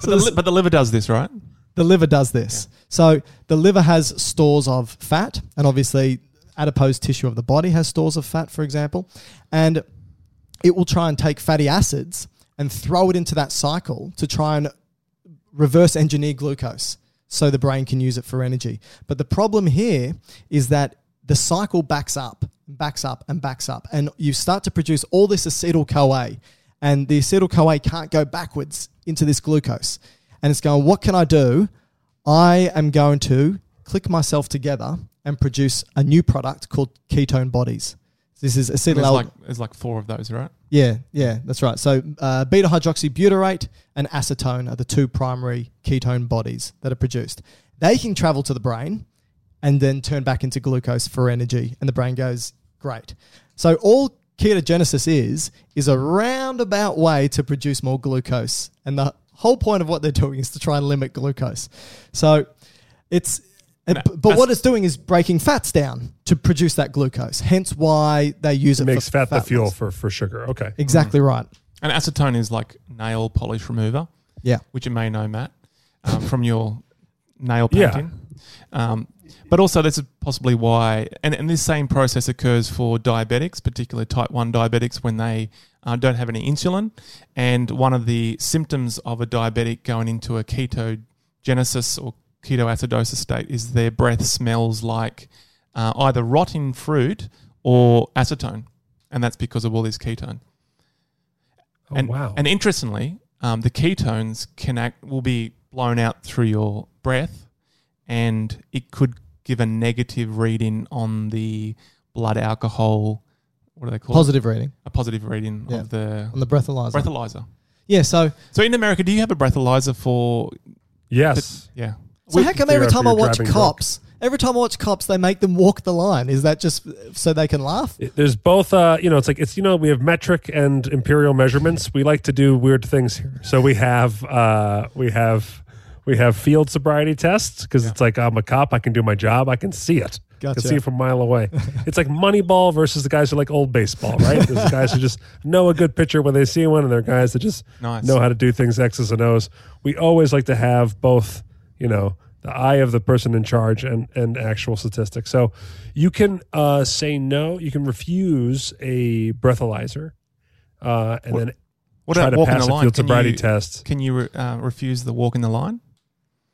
So the, but the liver does this, right? The liver does this. Yeah. So the liver has stores of fat, and obviously adipose tissue of the body has stores of fat, for example. And it will try and take fatty acids and throw it into that cycle to try and reverse engineer glucose so the brain can use it for energy. But the problem here is that the cycle backs up, backs up, and backs up. And you start to produce all this acetyl CoA, and the acetyl CoA can't go backwards into this glucose. And it's going, what can I do? I am going to click myself together and produce a new product called ketone bodies. This is acetyl. There's, al- like, there's like four of those, right? Yeah, yeah, that's right. So uh, beta-hydroxybutyrate and acetone are the two primary ketone bodies that are produced. They can travel to the brain and then turn back into glucose for energy, and the brain goes, great. So all ketogenesis is is a roundabout way to produce more glucose, and the whole point of what they're doing is to try and limit glucose. So it's... No, but what it's doing is breaking fats down to produce that glucose, hence why they use it, it makes for fat, fat the fuel for, for sugar. Okay. Exactly mm. right. And acetone is like nail polish remover. Yeah. Which you may know, Matt, um, from your nail painting. Yeah. Um, but also this is possibly why, and, and this same process occurs for diabetics, particularly type one diabetics, when they uh, don't have any insulin. And one of the symptoms of a diabetic going into a ketogenesis or ketoacidosis state is their breath smells like uh, either rotting fruit or acetone, and that's because of all this ketone. Oh, and, wow. And interestingly, um, the ketones can act, will be blown out through your breath, and it could give a negative reading on the blood alcohol, what do they call positive it? Positive reading. A positive reading yeah. of the... On the breathalyzer. Breathalyzer. Yeah, so... So in America, do you have a breathalyzer for... Yes. The, yeah. So how come every time I watch Cops, drunk. every time I watch Cops, they make them walk the line? Is that just so they can laugh? It, there's both, uh, you know, it's like, it's, you know, we have metric and imperial measurements. We like to do weird things here. So we have, uh, we have, we have field sobriety tests because yeah. it's like, I'm a cop. I can do my job. I can see it. Gotcha. I can see it from a mile away. It's like Moneyball versus the guys who like old baseball, right? There's the guys who just know a good pitcher when they see one, and there are guys that just nice. know how to do things X's and O's. We always like to have both, you know, the eye of the person in charge and, and actual statistics. So you can uh, say no, you can refuse a breathalyzer uh, and what, then what try to pass a field sobriety test. Can you uh, refuse the walk in the line?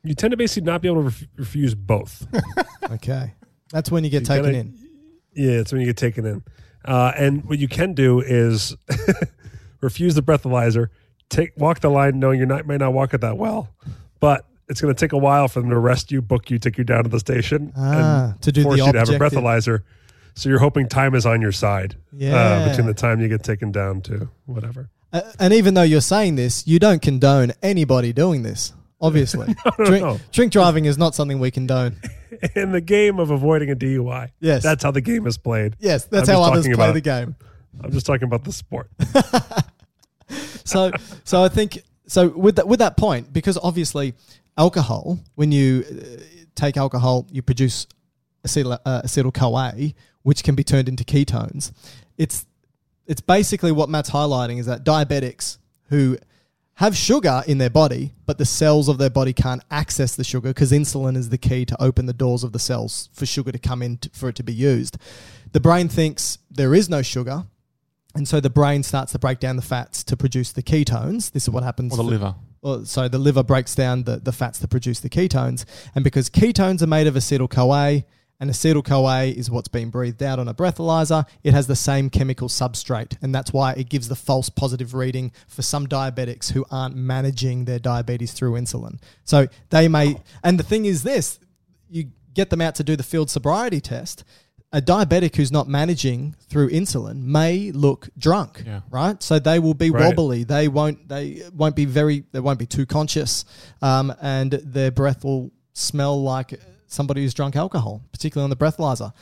You tend to basically not be able to ref- refuse both. Okay. That's when you get you taken kinda, in. Yeah, it's when you get taken in. Uh, and what you can do is refuse the breathalyzer, take walk the line knowing you not, may not walk it that well, but it's going to take a while for them to arrest you, book you, take you down to the station, ah, and to do force the you objective. to have a breathalyzer. So you're hoping time is on your side yeah. uh, between the time you get taken down to whatever. Uh, and even though you're saying this, you don't condone anybody doing this, obviously. no, no, drink, no. drink driving is not something we condone. In the game of avoiding a D U I. Yes. That's how the game is played. Yes, that's how others play about, the game. I'm just talking about the sport. so so I think, so with that, with that point, because obviously... Alcohol, when you uh, take alcohol, you produce acetyl, uh, acetyl CoA, which can be turned into ketones. It's it's basically what Matt's highlighting is that diabetics who have sugar in their body, but the cells of their body can't access the sugar because insulin is the key to open the doors of the cells for sugar to come in t- for it to be used. The brain thinks there is no sugar, and so the brain starts to break down the fats to produce the ketones. This is what happens. Or the liver. So the liver breaks down the, the fats that produce the ketones. And because ketones are made of acetyl-CoA, and acetyl-CoA is what's being breathed out on a breathalyzer, it has the same chemical substrate. And that's why it gives the false positive reading for some diabetics who aren't managing their diabetes through insulin. So they may... And the thing is this, you get them out to do the field sobriety test. A diabetic who's not managing through insulin may look drunk, yeah. right? So they will be right. wobbly. They won't. They won't be very. They won't be too conscious, um, and their breath will smell like somebody who's drunk alcohol, particularly on the breathalyzer.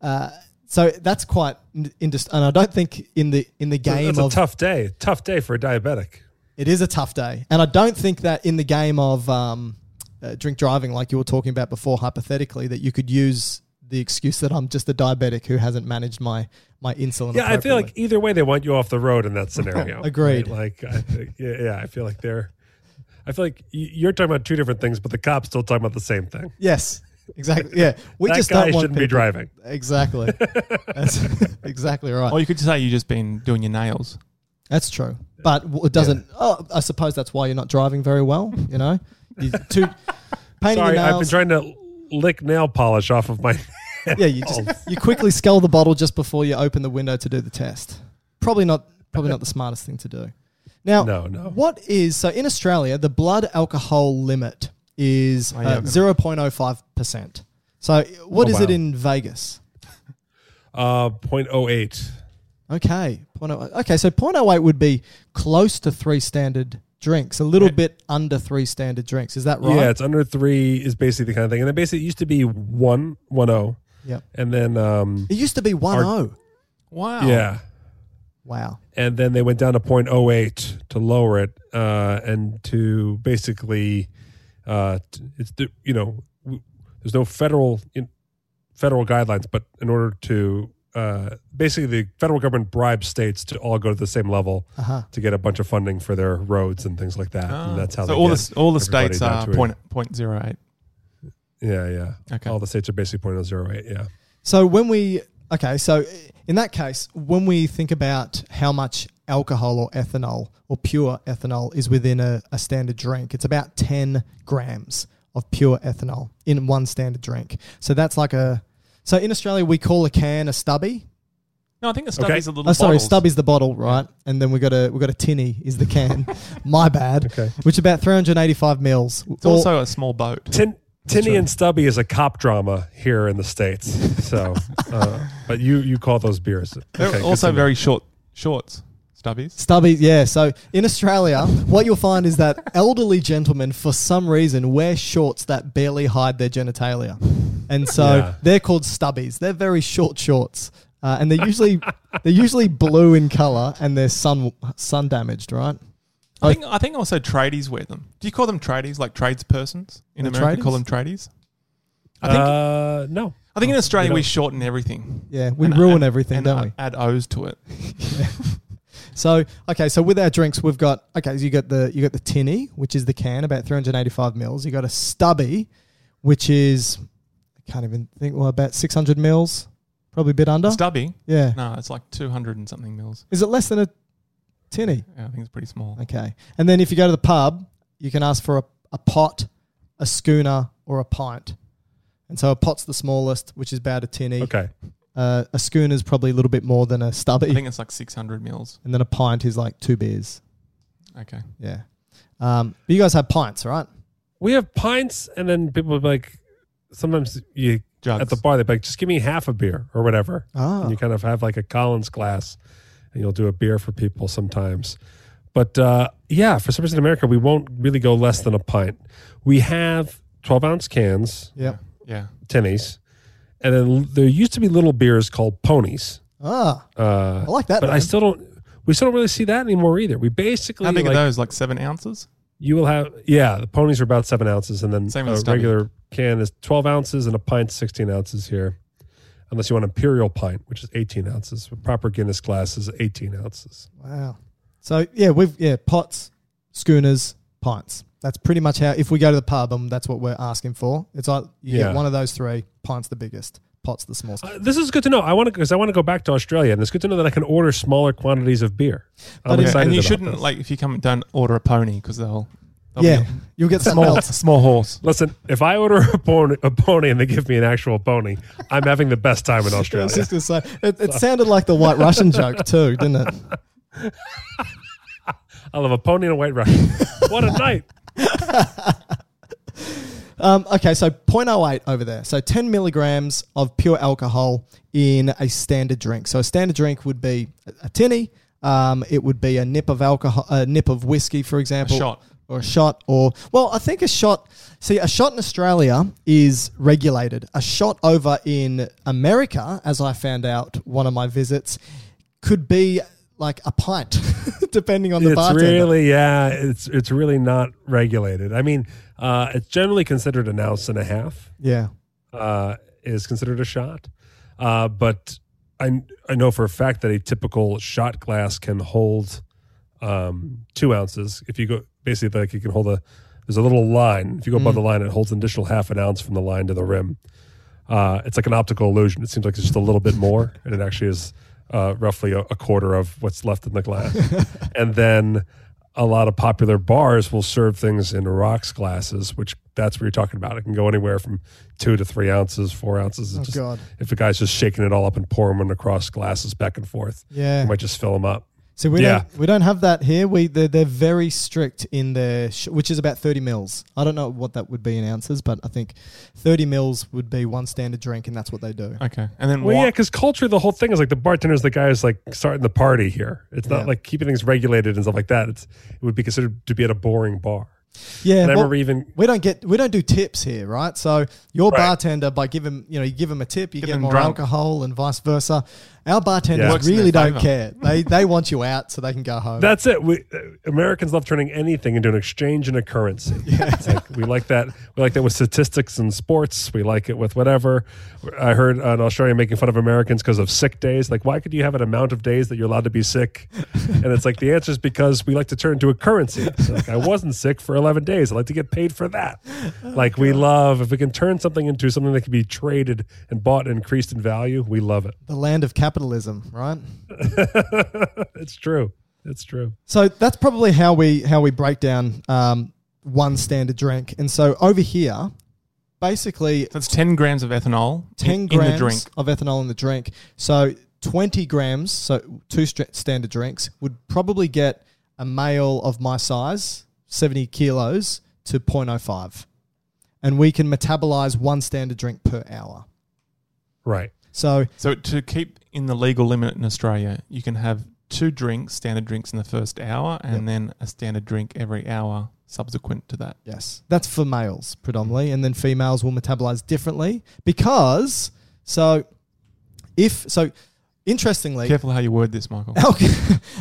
Uh, so that's quite indist- and I don't think in the in the game it's a of, tough day. Tough day for a diabetic. It is a tough day, and I don't think that in the game of um, uh, drink driving, like you were talking about before, hypothetically, that you could use the excuse that I'm just a diabetic who hasn't managed my my insulin. Yeah, I feel like either way they want you off the road in that scenario. Agreed. Right? Like, I think, yeah, yeah, I feel like they're. I feel like you're talking about two different things, but the cop's still talking about the same thing. Yes, exactly. Yeah, we that just guy don't want shouldn't people. be driving. Exactly. That's exactly right. Or you could say you've just been doing your nails. That's true, but it doesn't. Yeah. Oh, I suppose that's why you're not driving very well. You know, you too painting Sorry, your nails. I've been trying to lick nail polish off of my. Yeah, you just you quickly scull the bottle just before you open the window to do the test. Probably not. Probably not the smartest thing to do. Now, no, no. what is, so in Australia, the blood alcohol limit is uh, oh, yeah. zero point zero five percent. So what oh, is wow. it in Vegas? Uh, zero point zero eight. Okay. zero point zero eight. Okay, so zero point zero eight would be close to three standard drinks, a little right. bit under three standard drinks. Is that right? Yeah, it's under three is basically the kind of thing. And then basically it used to be one, one oh. Yep. And then... Um, it used to be one our, oh. Wow. Yeah. Wow. And then they went down to zero point zero eight to lower it uh, and to basically, uh, it's you know, there's no federal in, federal guidelines, but in order to, uh, basically the federal government bribes states to all go to the same level uh-huh. to get a bunch of funding for their roads and things like that. Oh. And that's how so they all get the, all the states are point, zero point zero eight. Yeah, yeah. Okay. All the states are basically zero point zero eight, yeah. So when we... Okay, so in that case, when we think about how much alcohol or ethanol or pure ethanol is within a, a standard drink, it's about ten grams of pure ethanol in one standard drink. So that's like a... So in Australia, we call a can a stubby. No, I think a stubby's okay. a little bottle. Oh, sorry, stubby's the bottle, right? And then we got a we got a tinny is the can. My bad. Okay. Which is about three hundred eighty-five mils. It's or, also a small boat. Tin- Tinny right. and Stubby is a cop drama here in the States. So, uh, but you, you call those beers. They're okay, also very short shorts, Stubbies. Stubbies, yeah. So in Australia, what you'll find is that elderly gentlemen, for some reason, wear shorts that barely hide their genitalia. And so yeah. they're called Stubbies. They're very short shorts. Uh, and they're usually they're usually blue in color and they're sun sun damaged, right? I think I think also tradies wear them. Do you call them tradies, like tradespersons in and America? Tradies? Call them tradies. I think uh, no. I think oh, in Australia we shorten everything. Yeah, we and, ruin and, everything, and don't we? Add O's to it. Yeah. So okay, so with our drinks, we've got okay. So you got the you got the tinny, which is the can, about three hundred eighty-five mils. You got a stubby, which is I can't even think. Well, about six hundred mils, probably a bit under. Stubby, yeah. No, it's like two hundred and something mils. Is it less than a tinny? Yeah, I think it's pretty small. Okay. And then if you go to the pub, you can ask for a, a pot, a schooner, or a pint. And so a pot's the smallest, which is about a tinny. Okay. Uh, a schooner's probably a little bit more than a stubby. I think it's like six hundred mils. And then a pint is like two beers. Okay. Yeah. Um, but you guys have pints, right? We have pints, and then people are like, sometimes you Jugs. at the bar, they're like, just give me half a beer or whatever. Oh. And you kind of have like a Collins glass. And you'll do a beer for people sometimes. But uh, yeah, for some reason in America, we won't really go less than a pint. We have twelve-ounce cans, yep. yeah, tinnies, and then there used to be little beers called ponies. Ah, uh, I like that. But name. I still don't. We still don't really see that anymore either. We basically how big like, are those? Like seven ounces? You will have yeah. The ponies are about seven ounces, and then Same a the regular can is twelve ounces, and a pint sixteen ounces here. Unless you want an imperial pint, which is eighteen ounces. A proper Guinness glass is eighteen ounces. Wow. So, yeah, we've yeah pots, schooners, pints. That's pretty much how, if we go to the pub, um, that's what we're asking for. It's like you yeah. get one of those three, pints the biggest, pots the smallest. Uh, this is good to know. I want to because I want to go back to Australia, and it's good to know that I can order smaller quantities of beer. But I'm it, and you shouldn't, this. like, if you come down, order a pony because they'll... That'll yeah, you'll get something small, else. Small horse. Listen, if I order a pony, a pony and they give me an actual pony, I'm having the best time in Australia. I was just gonna say, it, it so. sounded like the White Russian joke too, didn't it? I love a pony and a White Russian. What a night. um, okay, so zero point zero eight over there. So ten milligrams of pure alcohol in a standard drink. So a standard drink would be a tinny. Um, it would be a nip of alcohol, a nip of whiskey, for example. A shot. Or a shot, or well, I think a shot. See, a shot in Australia is regulated. A shot over in America, as I found out one of my visits, could be like a pint, depending on the it's bartender. It's really, yeah, it's it's really not regulated. I mean, uh, it's generally considered an ounce and a half. Yeah, uh, is considered a shot. Uh, but I I know for a fact that a typical shot glass can hold um, two ounces. If you go, basically, like you can hold a. There's a little line. If you go above mm. the line, it holds an additional half an ounce from the line to the rim. Uh, it's like an optical illusion. It seems like it's just a little bit more, and it actually is uh, roughly a, a quarter of what's left in the glass. And then a lot of popular bars will serve things in rocks glasses, which that's what you're talking about. It can go anywhere from two to three ounces, four ounces. It's oh, just, God. If a guy's just shaking it all up and pouring them across glasses back and forth, yeah, you might just fill them up. So we yeah. don't we don't have that here. We they're, they're very strict in their sh- which is about thirty mils. I don't know what that would be in ounces, but I think thirty mils would be one standard drink, and that's what they do. Okay, and then well, what? yeah, because culture, the whole thing is like the bartender's the guy who's like starting the party here. It's not yeah. like keeping things regulated and stuff like that. It's it would be considered to be at a boring bar. Yeah, and I well, remember even we don't get we don't do tips here, right? So your right. bartender, by giving you know you give them a tip, you get, get more drunk. alcohol and vice versa. Our bartenders yeah. really don't care. They they want you out so they can go home. That's it. We uh, Americans love turning anything into an exchange and a currency. Yeah. Like, we like that. We like that with statistics and sports. We like it with whatever. I heard uh, an Australian making fun of Americans because of sick days. Like, why could you have an amount of days that you're allowed to be sick? And it's like the answer is because we like to turn into a currency. So, like, I wasn't sick for eleven days. I'd like to get paid for that. Like, oh, we love, if we can turn something into something that can be traded and bought and increased in value, we love it. The land of capital. Capitalism, right? It's true. It's true. So that's probably how we how we break down um, one standard drink. And so over here, basically, that's ten grams of ethanol. Ten in, grams in the drink. of ethanol in the drink. So twenty grams, so two st- standard drinks would probably get a male of my size, seventy kilos, to zero point zero five, and we can metabolize one standard drink per hour. Right. So, so to keep in the legal limit in Australia, you can have two drinks, standard drinks in the first hour, and yep. then a standard drink every hour subsequent to that. Yes. That's for males predominantly, and then females will metabolize differently because, so if, so interestingly... Careful how you word this, Michael. Al-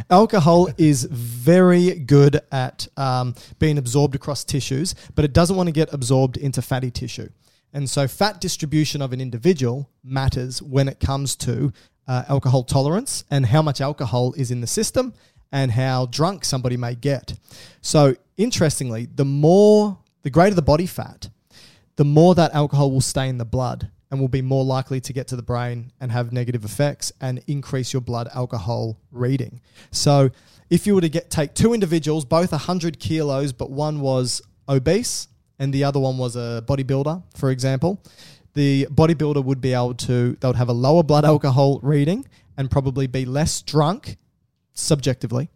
alcohol is very good at um, being absorbed across tissues, but it doesn't want to get absorbed into fatty tissue. And so fat distribution of an individual matters when it comes to uh, alcohol tolerance and how much alcohol is in the system and how drunk somebody may get. So interestingly, the more, the greater the body fat, the more that alcohol will stay in the blood and will be more likely to get to the brain and have negative effects and increase your blood alcohol reading. So if you were to get take two individuals, both one hundred kilos, but one was obese and the other one was a bodybuilder, for example, the bodybuilder would be able to, they would have a lower blood alcohol reading and probably be less drunk, subjectively,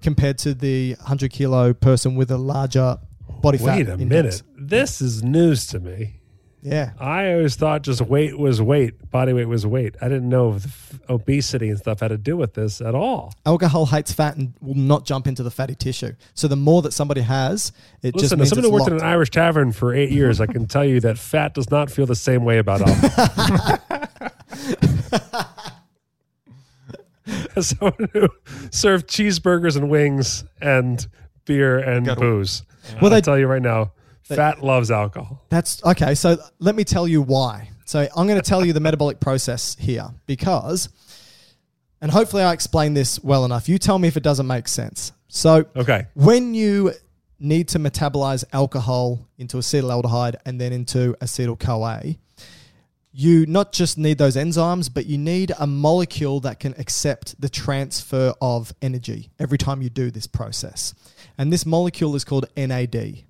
compared to the one hundred kilo person with a larger body fat index. Wait a minute. This is news to me. Yeah. I always thought just weight was weight, body weight was weight. I didn't know if obesity and stuff had to do with this at all. Alcohol hates fat and will not jump into the fatty tissue. So the more that somebody has, it Listen, just means Listen, somebody who worked locked. in an Irish tavern for eight years, I can tell you that fat does not feel the same way about alcohol. As someone who served cheeseburgers and wings and beer and Got booze, well, I'll they, tell you right now, fat loves alcohol. That's okay. So let me tell you why. So I'm going to tell you the metabolic process here because, and hopefully I explain this well enough. You tell me if it doesn't make sense. So okay. when you need to metabolize alcohol into acetaldehyde and then into acetyl CoA, you not just need those enzymes, but you need a molecule that can accept the transfer of energy every time you do this process. And this molecule is called N A D.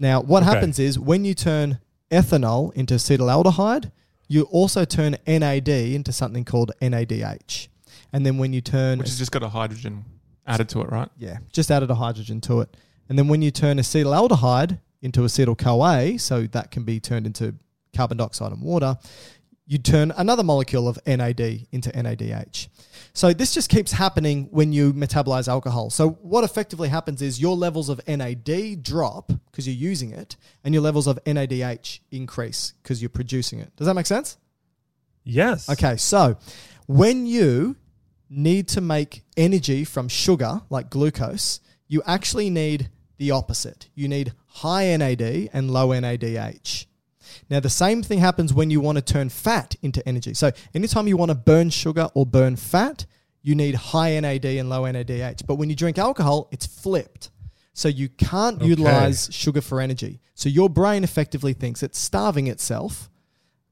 Now, what okay. happens is when you turn ethanol into acetaldehyde, you also turn N A D into something called N A D H. And then when you turn... Which has just got a hydrogen added to it, right? Yeah, just added a hydrogen to it. And then when you turn acetaldehyde into acetyl-CoA, so that can be turned into carbon dioxide and water, you turn another molecule of N A D into N A D H. So this just keeps happening when you metabolize alcohol. So what effectively happens is your levels of N A D drop because you're using it and your levels of N A D H increase because you're producing it. Does that make sense? Yes. Okay, so when you need to make energy from sugar, like glucose, you actually need the opposite. You need high N A D and low N A D H. Now, the same thing happens when you want to turn fat into energy. So anytime you want to burn sugar or burn fat, you need high N A D and low N A D H. But when you drink alcohol, it's flipped. So you can't okay. utilize sugar for energy. So your brain effectively thinks it's starving itself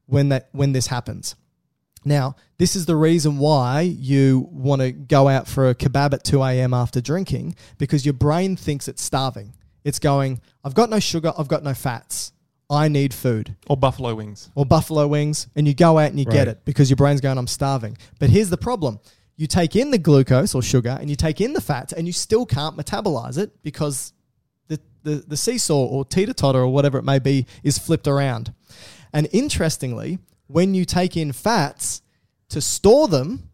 when that when this happens. Now, this is the reason why you want to go out for a kebab at two a.m. after drinking, because your brain thinks it's starving. It's going, I've got no sugar, I've got no fats. I need food. Or buffalo wings. Or buffalo wings. And you go out and you right. get it because your brain's going, I'm starving. But here's the problem. You take in the glucose or sugar and you take in the fats and you still can't metabolize it because the, the, the seesaw or teeter-totter or whatever it may be is flipped around. And interestingly, when you take in fats, to store them,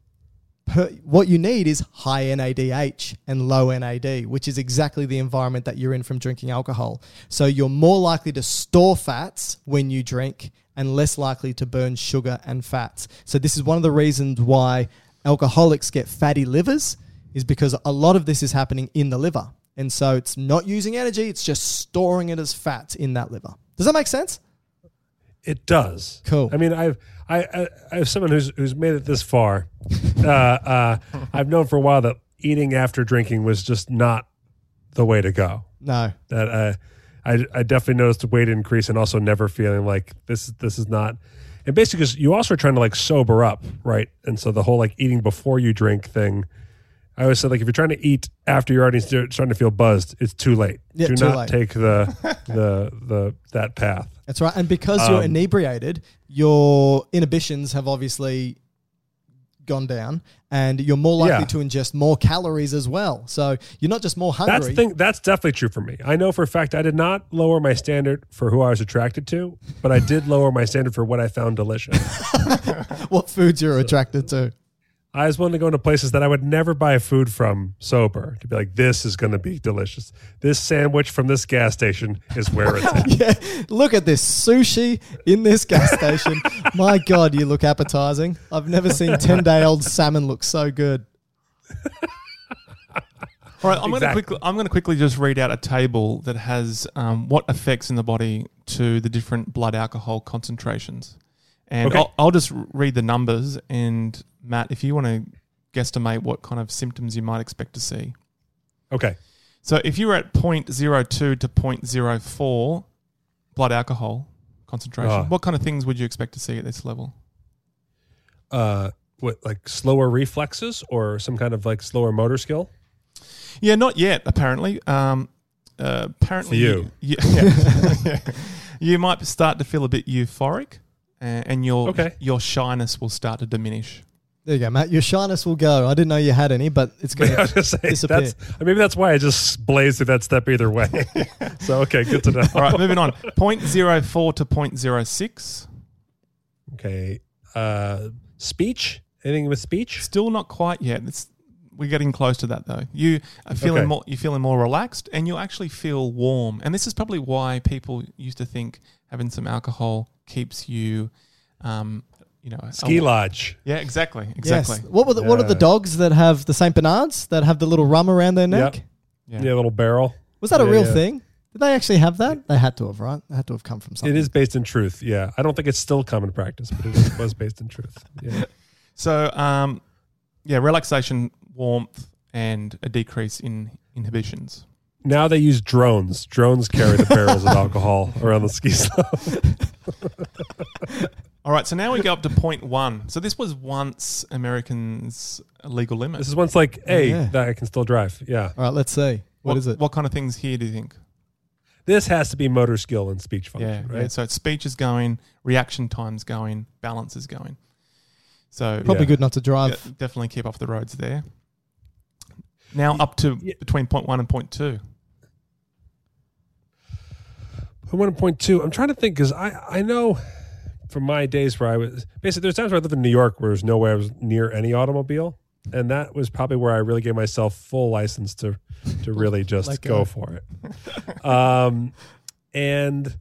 per, what you need is high N A D H and low N A D, which is exactly the environment that you're in from drinking alcohol. So you're more likely to store fats when you drink and less likely to burn sugar and fats. So this is one of the reasons why alcoholics get fatty livers, is because a lot of this is happening in the liver. And so it's not using energy, it's just storing it as fats in that liver. Does that make sense? It does. Cool. I mean, I've I, I, I have someone who's who's made it this far. Uh, uh, I've known for a while that eating after drinking was just not the way to go. No. That uh, I I definitely noticed a weight increase and also never feeling like this this is not. And basically, you also are trying to like sober up, right? And so the whole like eating before you drink thing, I always said, like, if you're trying to eat after you're already starting to feel buzzed, it's too late. Yeah, Do too not late. Take the the the that path. That's right. And because um, you're inebriated, your inhibitions have obviously gone down and you're more likely yeah. to ingest more calories as well. So you're not just more hungry. That's the thing. That's definitely true for me. I know for a fact I did not lower my standard for who I was attracted to, but I did lower my standard for what I found delicious. What foods you're so, attracted to. I was willing to go into places that I would never buy food from sober to be like, this is going to be delicious. This sandwich from this gas station is where it's at. Yeah, look at this sushi in this gas station. My God, you look appetizing. I've never seen ten-day-old salmon look so good. All right, I'm exactly. going to quickly. I'm going to quickly just read out a table that has um, what affects in the body to the different blood alcohol concentrations. And okay. I'll, I'll just read the numbers, and Matt, if you want to guesstimate what kind of symptoms you might expect to see. Okay. So if you were at zero point zero two to zero point zero four blood alcohol concentration, uh, what kind of things would you expect to see at this level? Uh, what, like slower reflexes or some kind of like slower motor skill? Yeah, not yet, apparently. Um, uh, apparently For you. You, you, yeah. You might start to feel a bit euphoric. And your okay. your shyness will start to diminish. There you go, Matt. Your shyness will go. I didn't know you had any, but it's going to disappear. That's, maybe that's why I just blazed through that step either way. So, okay, good to know. All right, moving on. zero point zero four to zero point zero six. Okay. Uh, speech? Anything with speech? Still not quite yet. It's, we're getting close to that, though. You are feeling okay. more, you're feeling more relaxed, and you actually feel warm. And this is probably why people used to think having some alcohol keeps you, um, you know, ski oh, lodge. Yeah, exactly, exactly. Yes. What were the, yeah. what are the dogs that have the Saint Bernards that have the little rum around their neck? Yep. Yeah, yeah, little barrel. Was that yeah, a real yeah. thing? Did they actually have that? Yeah. They had to have, right? They had to have come from something. It is based in truth. Yeah, I don't think it's still common practice, but it was based in truth. Yeah. So, um, yeah, relaxation, warmth, and a decrease in inhibitions. Now they use drones. Drones carry the barrels of alcohol around the ski slope. All right, so now we go up to point one. So this was once Americans' legal limit. This is once like, hey, oh, yeah. that I can still drive. Yeah. All right, let's see. What, what is it? What kind of things here do you think? This has to be motor skill and speech function, yeah, right? Yeah, so speech is going, reaction time's going, balance is going. So probably yeah. good not to drive. Yeah, definitely keep off the roads there. Now up to yeah. between point one and point two. I want to point two. I'm trying to think because I, I know from my days where I was basically there's times where I lived in New York where there's no way I was near any automobile, and that was probably where I really gave myself full license to to really just like go a, for it. um, and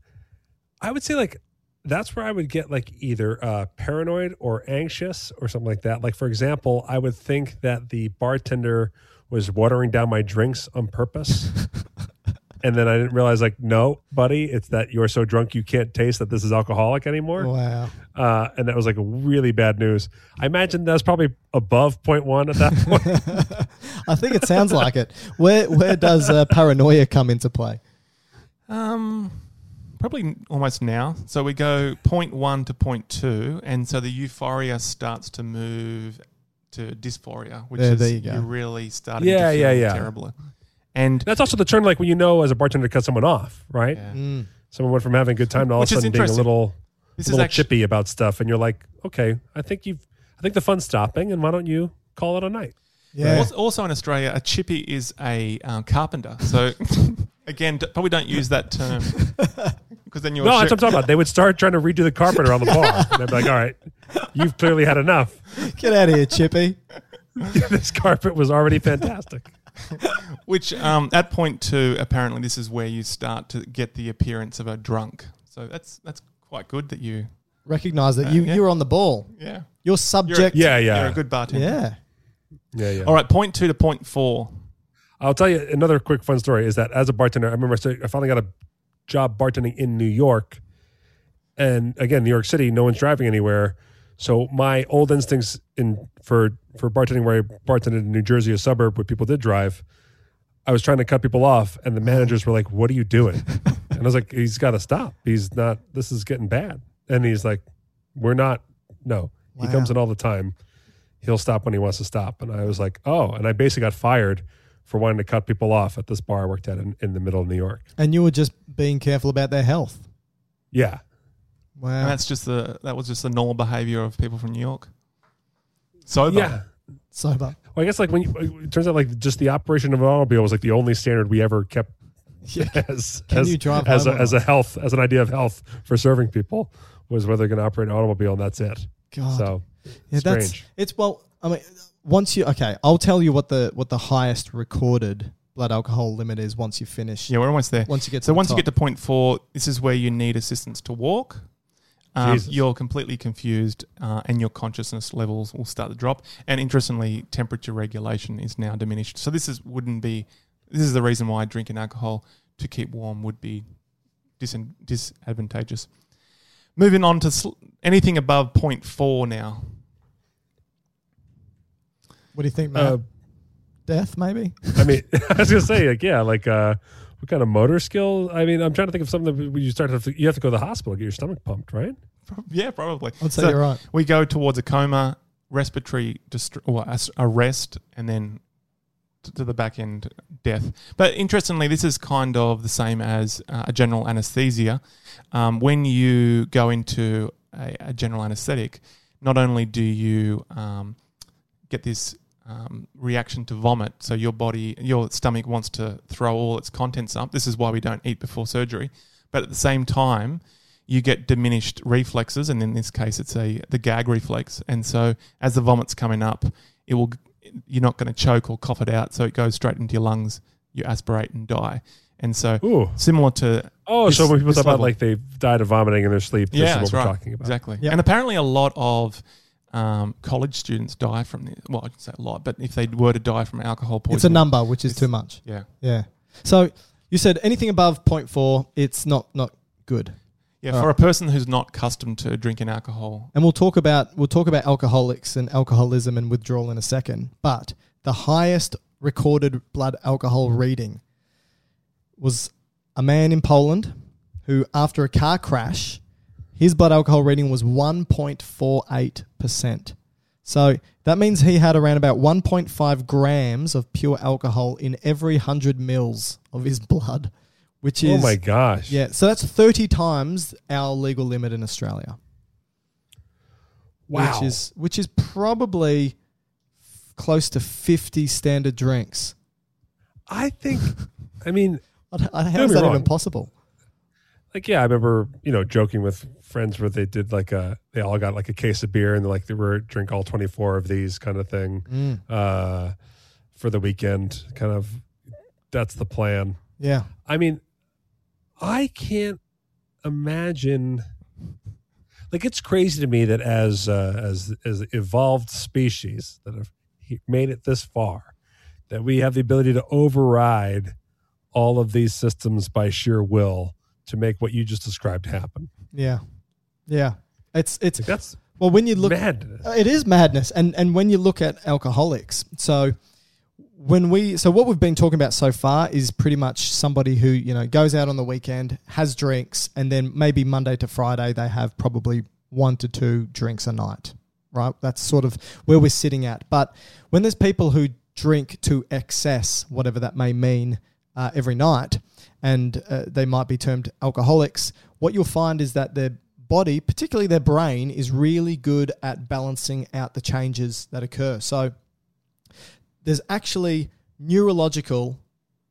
I would say like that's where I would get like either uh, paranoid or anxious or something like that. Like, for example, I would think that the bartender was watering down my drinks on purpose. And then I didn't realize, like, no, buddy, it's that you're so drunk you can't taste that this is alcoholic anymore. Wow. Uh, and that was like really bad news. I imagine that was probably above point one at that point. I think it sounds like it. Where where does uh, paranoia come into play? Um, probably almost now. So we go point one to point two, and so the euphoria starts to move to dysphoria, which there, is there you go. You're really starting yeah, to feel yeah, yeah. terrible. And that's also the term, like, when you know as a bartender to cut someone off, right? Yeah. Mm. Someone went from having a good time to all Which of a sudden being a little, this little is actually, chippy about stuff, and you're like, okay, I think you've, I think the fun's stopping, and why don't you call it a night? Yeah. Right. Also in Australia, a chippy is a um, carpenter. So again, d- probably don't use that term because then you're no. Sure. That's what I'm talking about. They would start trying to redo the carpenter on the bar. And they'd be like, all right, you've clearly had enough. Get out of here, chippy. This carpet was already fantastic. Which um, at point two, apparently this is where you start to get the appearance of a drunk. So that's that's quite good that you recognize that uh, you yeah. you're on the ball. Yeah, you're subject. You're a, yeah, yeah. You're a good bartender. Yeah, yeah, yeah. All right, point two to point four. I'll tell you another quick fun story. Is that as a bartender, I remember I finally got a job bartending in New York, and again, New York City, no one's driving anywhere. So my old instincts in for, for bartending, where I bartended in New Jersey, a suburb where people did drive, I was trying to cut people off, and the managers were like, "What are you doing?" And I was like, "He's got to stop. He's not. This is getting bad." And he's like, "We're not. No. Wow. He comes in all the time. He'll stop when he wants to stop." And I was like, "Oh!" And I basically got fired for wanting to cut people off at this bar I worked at in, in the middle of New York. And you were just being careful about their health. Yeah. Wow. And that's just the that was just the normal behavior of people from New York. Sober. Yeah. Sober. Well, I guess like when you, it turns out like just the operation of an automobile was like the only standard we ever kept yeah. as Can as, you drive as, a, as a health as an idea of health for serving people was whether they're going to operate an automobile, and that's it. God. So yeah, that's it's well I mean once you okay, I'll tell you what the what the highest recorded blood alcohol limit is once you finish. Yeah, we're almost there. Once you get to So once top. you get to point four, this is where you need assistance to walk. Um, you're completely confused uh, and your consciousness levels will start to drop. And interestingly, temperature regulation is now diminished. So this is wouldn't be this is the reason why drinking alcohol to keep warm would be dis- disadvantageous. Moving on to sl- anything above point four now. What do you think, Matt? Uh, Death, maybe? I mean, I was going to say, like, yeah, like... Uh, What kind of motor skill? I mean, I'm trying to think of something that you start to have to, you have to go to the hospital, get your stomach pumped, right? Yeah, probably. I'd say so you're right. We go towards a coma, respiratory dist- or arrest, and then to the back end, death. But interestingly, this is kind of the same as uh, a general anesthesia. Um, when you go into a, a general anesthetic, not only do you um, get this Um, reaction to vomit, so your body, your stomach wants to throw all its contents up. This is why we don't eat before surgery. But at the same time, you get diminished reflexes, and in this case, it's a the gag reflex. And so, as the vomit's coming up, it will you're not going to choke or cough it out, so it goes straight into your lungs. You aspirate and die. And so, Ooh. similar to oh, this, so when people talk level, about like they died of vomiting in their sleep, yeah, this is what we're right. talking about exactly. Yep. And apparently, a lot of Um, college students die from this. Well, I can say a lot, but if they were to die from alcohol poisoning, it's a number which is too much. Yeah, yeah. So you said anything above point four, it's not not good. Yeah, All for right. a person who's not accustomed to drinking alcohol. And we'll talk about we'll talk about alcoholics and alcoholism and withdrawal in a second. But the highest recorded blood alcohol reading was a man in Poland who, after a car crash, his blood alcohol reading was one point four eight percent. So that means he had around about one point five grams of pure alcohol in every one hundred mils of his blood, which is... Oh, my gosh. Yeah, so that's thirty times our legal limit in Australia. Wow. Which is, which is probably f- close to fifty standard drinks. I think, I mean... I, how is that wrong. even possible? Like, yeah, I remember, you know, joking with friends where they did like a, they all got like a case of beer and like they were drink all twenty-four of these kind of thing mm. uh, for the weekend. Kind of, that's the plan. Yeah. I mean, I can't imagine Like, it's crazy to me that as uh, as as evolved species that have made it this far, that we have the ability to override all of these systems by sheer will to make what you just described happen. Yeah, yeah, it's it's like that's well when you look, madness. It is madness, and and when you look at alcoholics, so. When we so what we've been talking about so far is pretty much somebody who, you know, goes out on the weekend, has drinks, and then maybe Monday to Friday they have probably one to two drinks a night, right? That's sort of where we're sitting at. But when there's people who drink to excess, whatever that may mean, uh, every night, and uh, they might be termed alcoholics, what you'll find is that their body, particularly their brain, is really good at balancing out the changes that occur. So there's actually neurological,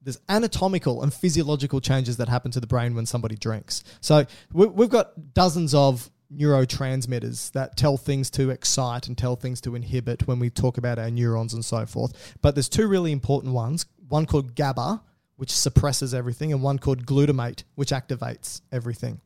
there's anatomical and physiological changes that happen to the brain when somebody drinks. So we've got dozens of neurotransmitters that tell things to excite and tell things to inhibit when we talk about our neurons and so forth. But there's two really important ones, one called GABA, which suppresses everything, and one called glutamate, which activates everything.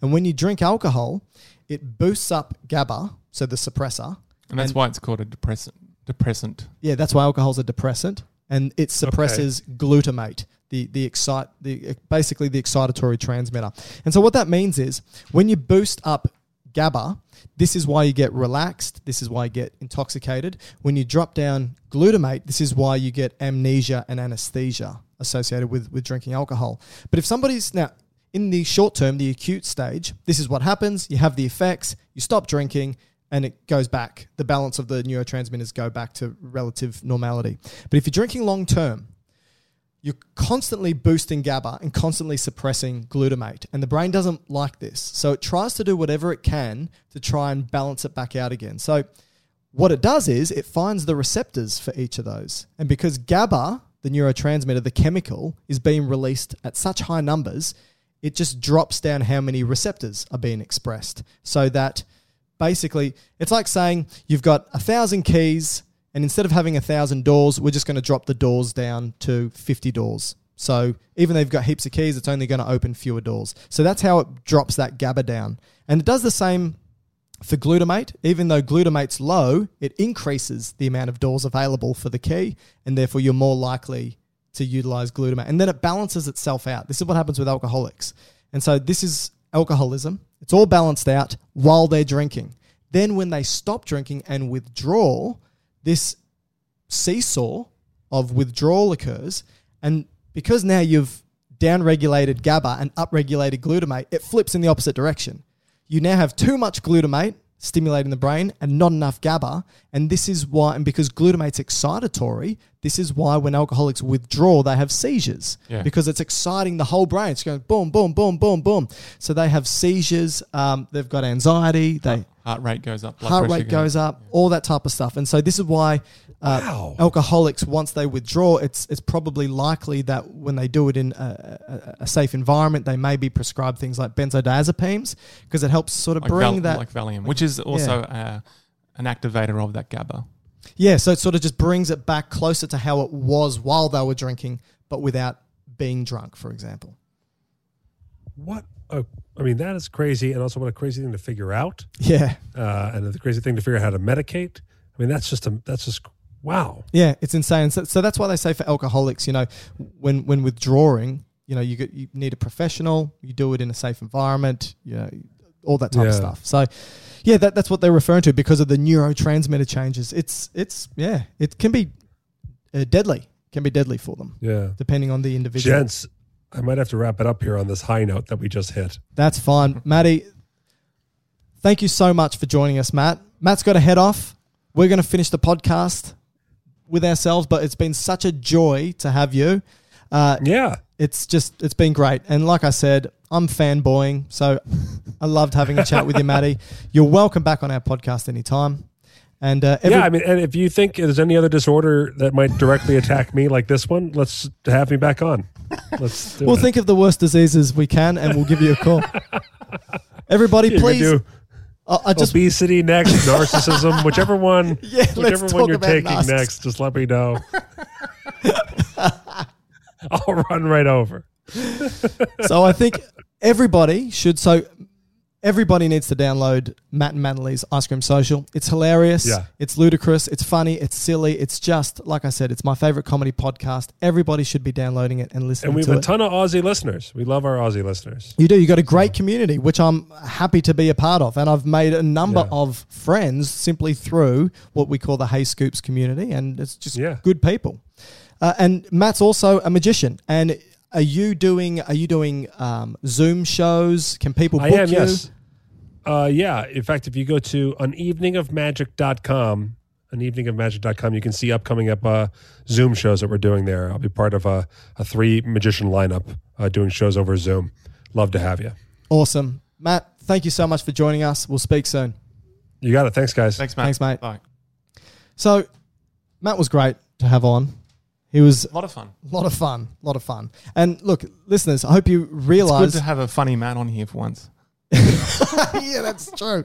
And when you drink alcohol, it boosts up GABA, so the suppressor. And that's and why it's called a depressant. Depressant. Yeah, that's why alcohol's a depressant, and it suppresses okay. glutamate, the the excite the basically the excitatory transmitter. And so what that means is when you boost up GABA, this is why you get relaxed, this is why you get intoxicated. When you drop down glutamate, this is why you get amnesia and anesthesia associated with, with drinking alcohol. But if somebody's now in the short term, the acute stage, this is what happens, you have the effects, you stop drinking, and it goes back. The balance of the neurotransmitters go back to relative normality. But if you're drinking long-term, you're constantly boosting GABA and constantly suppressing glutamate. And the brain doesn't like this. So it tries to do whatever it can to try and balance it back out again. So what it does is it finds the receptors for each of those. And because GABA, the neurotransmitter, the chemical, is being released at such high numbers, it just drops down how many receptors are being expressed so that... Basically, it's like saying you've got a thousand keys, and instead of having a thousand doors, we're just going to drop the doors down to fifty doors. So even though you've got heaps of keys, it's only going to open fewer doors. So that's how it drops that GABA down. And it does the same for glutamate. Even though glutamate's low, it increases the amount of doors available for the key, and therefore you're more likely to utilize glutamate. And then it balances itself out. This is what happens with alcoholics. And so this is alcoholism. It's all balanced out while they're drinking. Then when they stop drinking and withdraw, this seesaw of withdrawal occurs. And because now you've downregulated GABA and upregulated glutamate, it flips in the opposite direction. You now have too much glutamate stimulating the brain and not enough GABA. And this is why, and because glutamate's excitatory, this is why when alcoholics withdraw, they have seizures yeah. because it's exciting the whole brain. It's going boom, boom, boom, boom, boom. So they have seizures. Um, they've got anxiety. They heart rate goes up. Heart rate goes up. All that type of stuff. And so this is why uh, wow. alcoholics, once they withdraw, it's it's probably likely that when they do it in a, a, a safe environment, they may be prescribed things like benzodiazepines because it helps sort of like bring val- that like Valium, like, which is also yeah. uh, an activator of that GABA. Yeah, so it sort of just brings it back closer to how it was while they were drinking, but without being drunk, for example. What? Oh, I mean, that is crazy, and also what a crazy thing to figure out. Yeah. Uh, and the crazy thing to figure out how to medicate. I mean, that's just, a, that's just, wow. Yeah, it's insane. So, so that's why they say for alcoholics, you know, when, when withdrawing, you know, you, get, you need a professional, you do it in a safe environment, you know, all that type yeah. of stuff. So... Yeah, that, that's what they're referring to because of the neurotransmitter changes. It's, it's yeah, it can be uh, deadly. Can be deadly for them. Yeah. Depending on the individual. Gents, I might have to wrap it up here on this high note that we just hit. That's fine. Matty, thank you so much for joining us, Matt. Matt's got to head off. We're going to finish the podcast with ourselves, but it's been such a joy to have you. Uh, yeah. It's just, it's been great. And like I said, I'm fanboying, so I loved having a chat with you, Matty. You're welcome back on our podcast anytime. And uh, every- yeah, I mean, and if you think there's any other disorder that might directly attack me like this one, let's have me back on. Let's do we'll it. Think of the worst diseases we can, and we'll give you a call. Everybody, you please. Do I, I just obesity next, narcissism, whichever one, yeah, whichever one you're taking narciss- next, just let me know. I'll run right over. So I think everybody should. So Everybody needs to download Matt and Madeline's Ice Cream Social. It's hilarious. Yeah. It's ludicrous. It's funny. It's silly. It's just, like I said, it's my favorite comedy podcast. Everybody should be downloading it and listening to it. And we have a ton of Aussie listeners. We love our Aussie listeners. You do. You've got a great community, which I'm happy to be a part of. And I've made a number yeah. of friends simply through what we call the Hey Scoops community. And it's just yeah. good people. Uh, and Matt's also a magician. And Are you doing? Are you doing um, Zoom shows? Can people book I am, you? Yes. Uh, yeah. In fact, if you go to an evening of magic dot com, an evening of magic dot com, you can see upcoming up uh, Zoom shows that we're doing there. I'll be part of a, a three magician lineup uh, doing shows over Zoom. Love to have you. Awesome, Matt. Thank you so much for joining us. We'll speak soon. You got it. Thanks, guys. Thanks, Matt. Thanks, mate. Bye. So, Matt was great to have on. He was a lot of fun. A lot of fun. A lot of fun. And look, listeners, I hope you realize it's good to have a funny man on here for once. Yeah, that's true.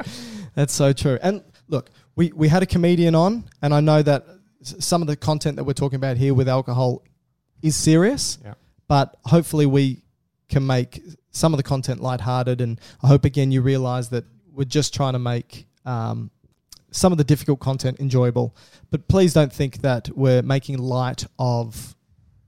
That's so true. And look, we, we had a comedian on, and I know that some of the content that we're talking about here with alcohol is serious, yeah. but hopefully we can make some of the content lighthearted. And I hope, again, you realize that we're just trying to make um, some of the difficult content enjoyable, but please don't think that we're making light of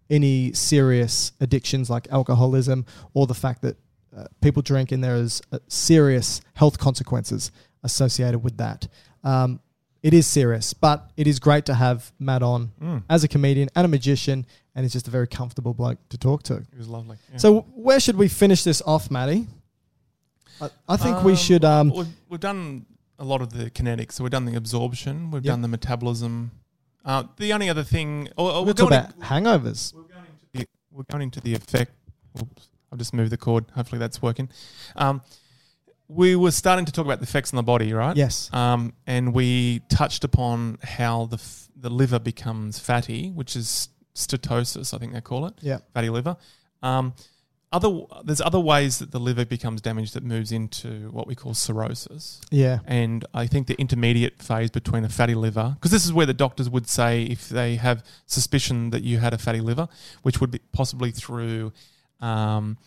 any serious addictions like alcoholism or the fact that uh, people drink and there is uh, serious health consequences associated with that. Um, it is serious, but it is great to have Matt on mm. as a comedian and a magician, and he's just a very comfortable bloke to talk to. He was lovely. Yeah. So where should we finish this off, Matty? I, I think um, we should... Um, we've, we've done... a lot of the kinetics. So we've done the absorption. We've yep. done the metabolism. Uh, the only other thing... Or, or we're talking about in, hangovers. We're going, into the, we're going into the effect... Oops, I've just moved the cord. Hopefully that's working. Um, we were starting to talk about the effects on the body, right? Yes. Um, and we touched upon how the f- the liver becomes fatty, which is steatosis, I think they call it. Yeah. Fatty liver. Um, Other, there's other ways that the liver becomes damaged that moves into what we call cirrhosis. Yeah. And I think the intermediate phase between a fatty liver, because this is where the doctors would say if they have suspicion that you had a fatty liver, which would be possibly through um,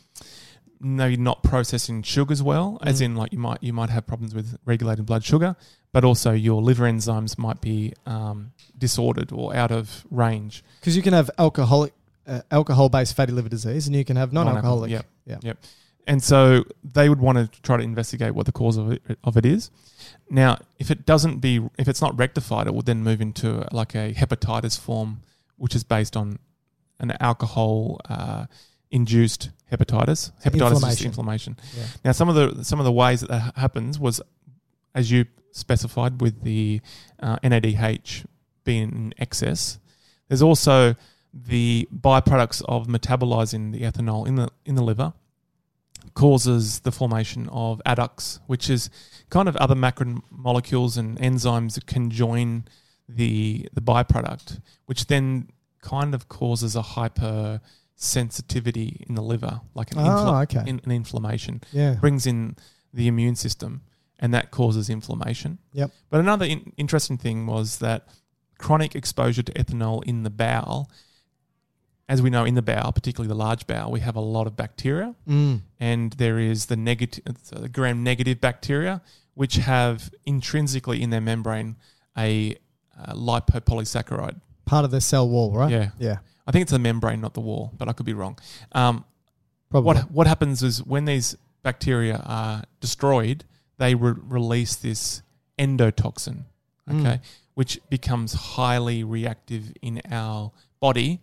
maybe not processing sugars well, mm. as in like you might you might have problems with regulating blood sugar, but also your liver enzymes might be um, disordered or out of range. Because you can have alcoholic Uh, alcohol-based fatty liver disease, and you can have non-alcoholic. Yep. Yep. yep. And so they would want to try to investigate what the cause of it, of it is. Now, if it doesn't be, if it's not rectified, it will then move into like a hepatitis form, which is based on an alcohol-induced uh, hepatitis. Hepatitis inflammation. is inflammation. Yeah. Now, some of the some of the ways that that happens was, as you specified, with the uh, N A D H being in excess. There's also the byproducts of metabolizing the ethanol in the in the liver causes the formation of adducts, which is kind of other macromolecules and enzymes that can join the the byproduct, which then kind of causes a hypersensitivity in the liver, like an, oh, infl- okay. in, an inflammation. Yeah. Brings in the immune system, and that causes inflammation. Yep. But another in- interesting thing was that chronic exposure to ethanol in the bowel. As we know, in the bowel, particularly the large bowel, we have a lot of bacteria, mm. and there is the negative, uh, gram-negative bacteria, which have intrinsically in their membrane a uh, lipopolysaccharide. Part of the cell wall, right? Yeah, yeah. I think it's the membrane, not the wall, but I could be wrong. Um, Probably. What What happens is when these bacteria are destroyed, they re- release this endotoxin, okay, mm. which becomes highly reactive in our body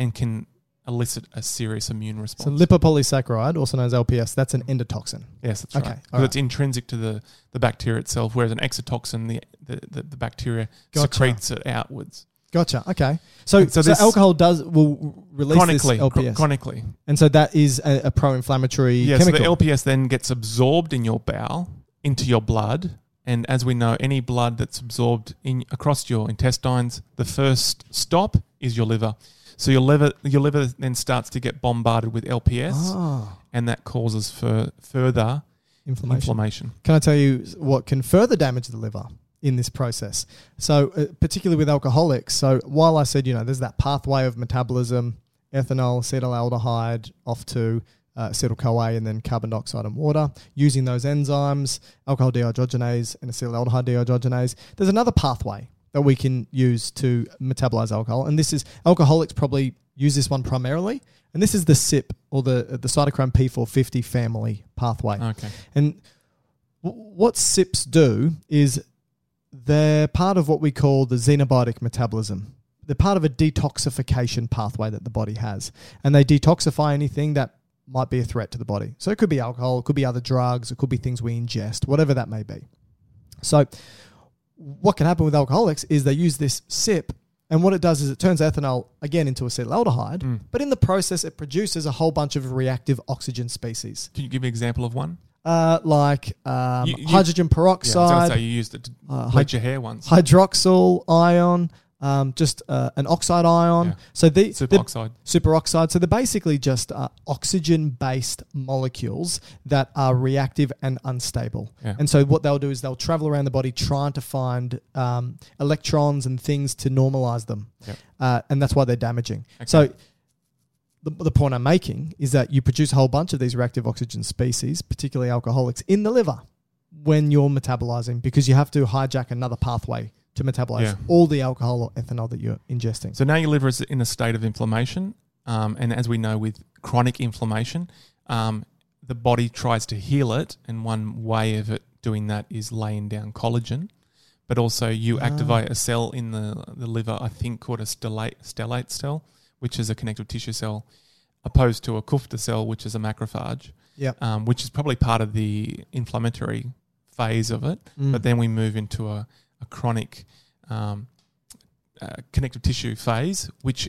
and can elicit a serious immune response. So lipopolysaccharide, also known as L P S, that's an endotoxin. Yes, that's okay, right. Because right. it's intrinsic to the, the bacteria itself, whereas an exotoxin, the the, the, the bacteria gotcha. secretes it outwards. Gotcha, okay. So, so, so alcohol does will release this L P S. Cr- chronically. And so that is a, a pro-inflammatory yeah, chemical. Yeah, so the L P S then gets absorbed in your bowel, into your blood, and as we know, any blood that's absorbed in across your intestines, the first stop is your liver. So your liver, your liver then starts to get bombarded with L P S, oh. and that causes fur, further inflammation. inflammation. Can I tell you what can further damage the liver in this process? So, uh, particularly with alcoholics. So, while I said you know, there's that pathway of metabolism, ethanol, acetaldehyde, off to uh, acetyl CoA and then carbon dioxide and water. Using those enzymes, alcohol dehydrogenase and acetaldehyde dehydrogenase, there's another pathway that we can use to metabolize alcohol. And this is, alcoholics probably use this one primarily. And this is the C Y P, or the the cytochrome P four fifty family pathway. Okay. And w- what C Y Ps do is they're part of what we call the xenobiotic metabolism. They're part of a detoxification pathway that the body has. And they detoxify anything that might be a threat to the body. So it could be alcohol, it could be other drugs, it could be things we ingest, whatever that may be. So what can happen with alcoholics is they use this C Y P, and what it does is it turns ethanol, again, into acetaldehyde, mm. but in the process it produces a whole bunch of reactive oxygen species. Can you give me an example of one? Uh, like um, you, you, hydrogen peroxide. Yeah, I was going to say you used it to uh, wet your hair once. Hydroxyl ion, um, just uh, an oxide ion. Yeah. So the Superoxide. The, superoxide. So they're basically just uh, oxygen-based molecules that are reactive and unstable. Yeah. And so what they'll do is they'll travel around the body trying to find um, electrons and things to normalize them. Yep. Uh, and that's why they're damaging. Okay. So The, the point I'm making is that you produce a whole bunch of these reactive oxygen species, particularly alcoholics, in the liver when you're metabolizing, because you have to hijack another pathway to metabolize yeah. all the alcohol or ethanol that you're ingesting. So now your liver is in a state of inflammation, um, and as we know with chronic inflammation, um, the body tries to heal it, and one way of it doing that is laying down collagen. But also you ah. activate a cell in the, the liver, I think called a stellate, stellate cell, which is a connective tissue cell, opposed to a Kupffer cell, which is a macrophage, yep. um, which is probably part of the inflammatory phase of it. Mm. But then we move into a, a chronic um, uh, connective tissue phase, which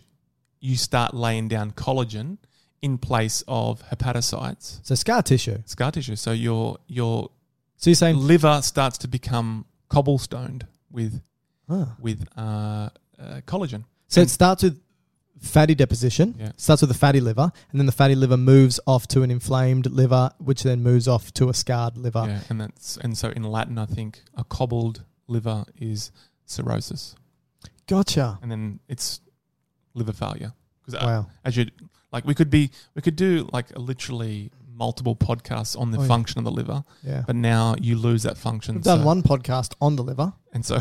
you start laying down collagen in place of hepatocytes. So scar tissue. Scar tissue. So your your so you're saying liver starts to become cobblestoned with, oh. with uh, uh, collagen. So and it starts with... fatty deposition, yeah. starts with the fatty liver, and then the fatty liver moves off to an inflamed liver, which then moves off to a scarred liver. Yeah, and that's and so in Latin, I think, a cobbled liver is cirrhosis. Gotcha. And then it's liver failure. Wow. Uh, as you like, we could be, we could do like a literally multiple podcasts on the oh, function yeah. of the liver. Yeah. But now you lose that function. We've done so. one podcast on the liver. And so,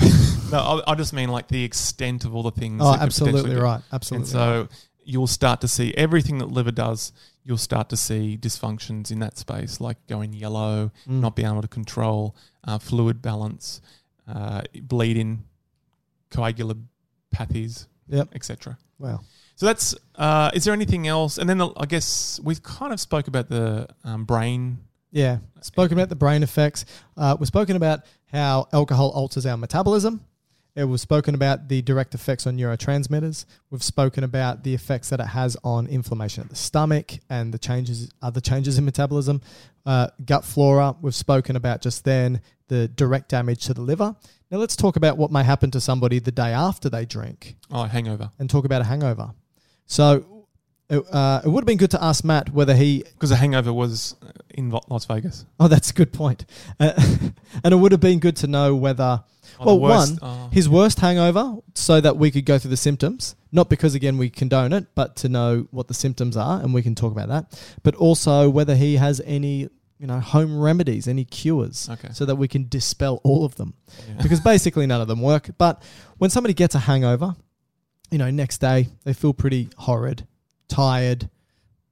no, I, I just mean like the extent of all the things. Oh, absolutely right. Absolutely. And so right. you'll start to see everything that liver does. You'll start to see dysfunctions in that space, like going yellow, mm. not being able to control uh, fluid balance, uh, bleeding, coagulopathies, yep. et cetera. Wow. So that's, uh, is there anything else? And then the, I guess we've kind of spoke about the um, brain. Yeah, spoken about the brain effects. Uh, we've spoken about how alcohol alters our metabolism. It was spoken about the direct effects on neurotransmitters. We've spoken about the effects that it has on inflammation at the stomach and the changes, other changes in metabolism. Uh, gut flora, we've spoken about just then, the direct damage to the liver. Now let's talk about what may happen to somebody the day after they drink. Oh, hangover. And talk about a hangover. So uh, it would have been good to ask Matt whether he... Because the hangover was in Las Vegas. Oh, that's a good point. Uh, and it would have been good to know whether... Oh, well, worst, one, oh. his worst hangover, so that we could go through the symptoms. Not because, again, we condone it, but to know what the symptoms are, and we can talk about that. But also whether he has any... you know, home remedies, any cures, okay. so that we can dispel all of them. Yeah. Because basically none of them work. But when somebody gets a hangover, you know, next day they feel pretty horrid, tired,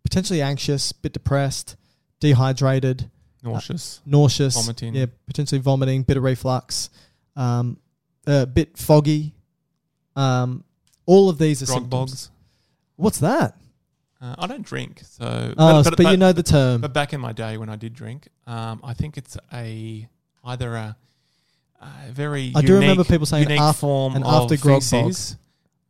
potentially anxious, bit depressed, dehydrated. Nauseous. Uh, nauseous. Vomiting. Yeah, potentially vomiting, bit of reflux, um, a bit foggy. Um, all of these are Drug symptoms. Bogs. What's that? Uh, I don't drink, so. Oh, but, but, but you know the term. But back in my day, when I did drink, um, I think it's a either a, a very. I unique, do remember people saying an af- form an after of grog feces,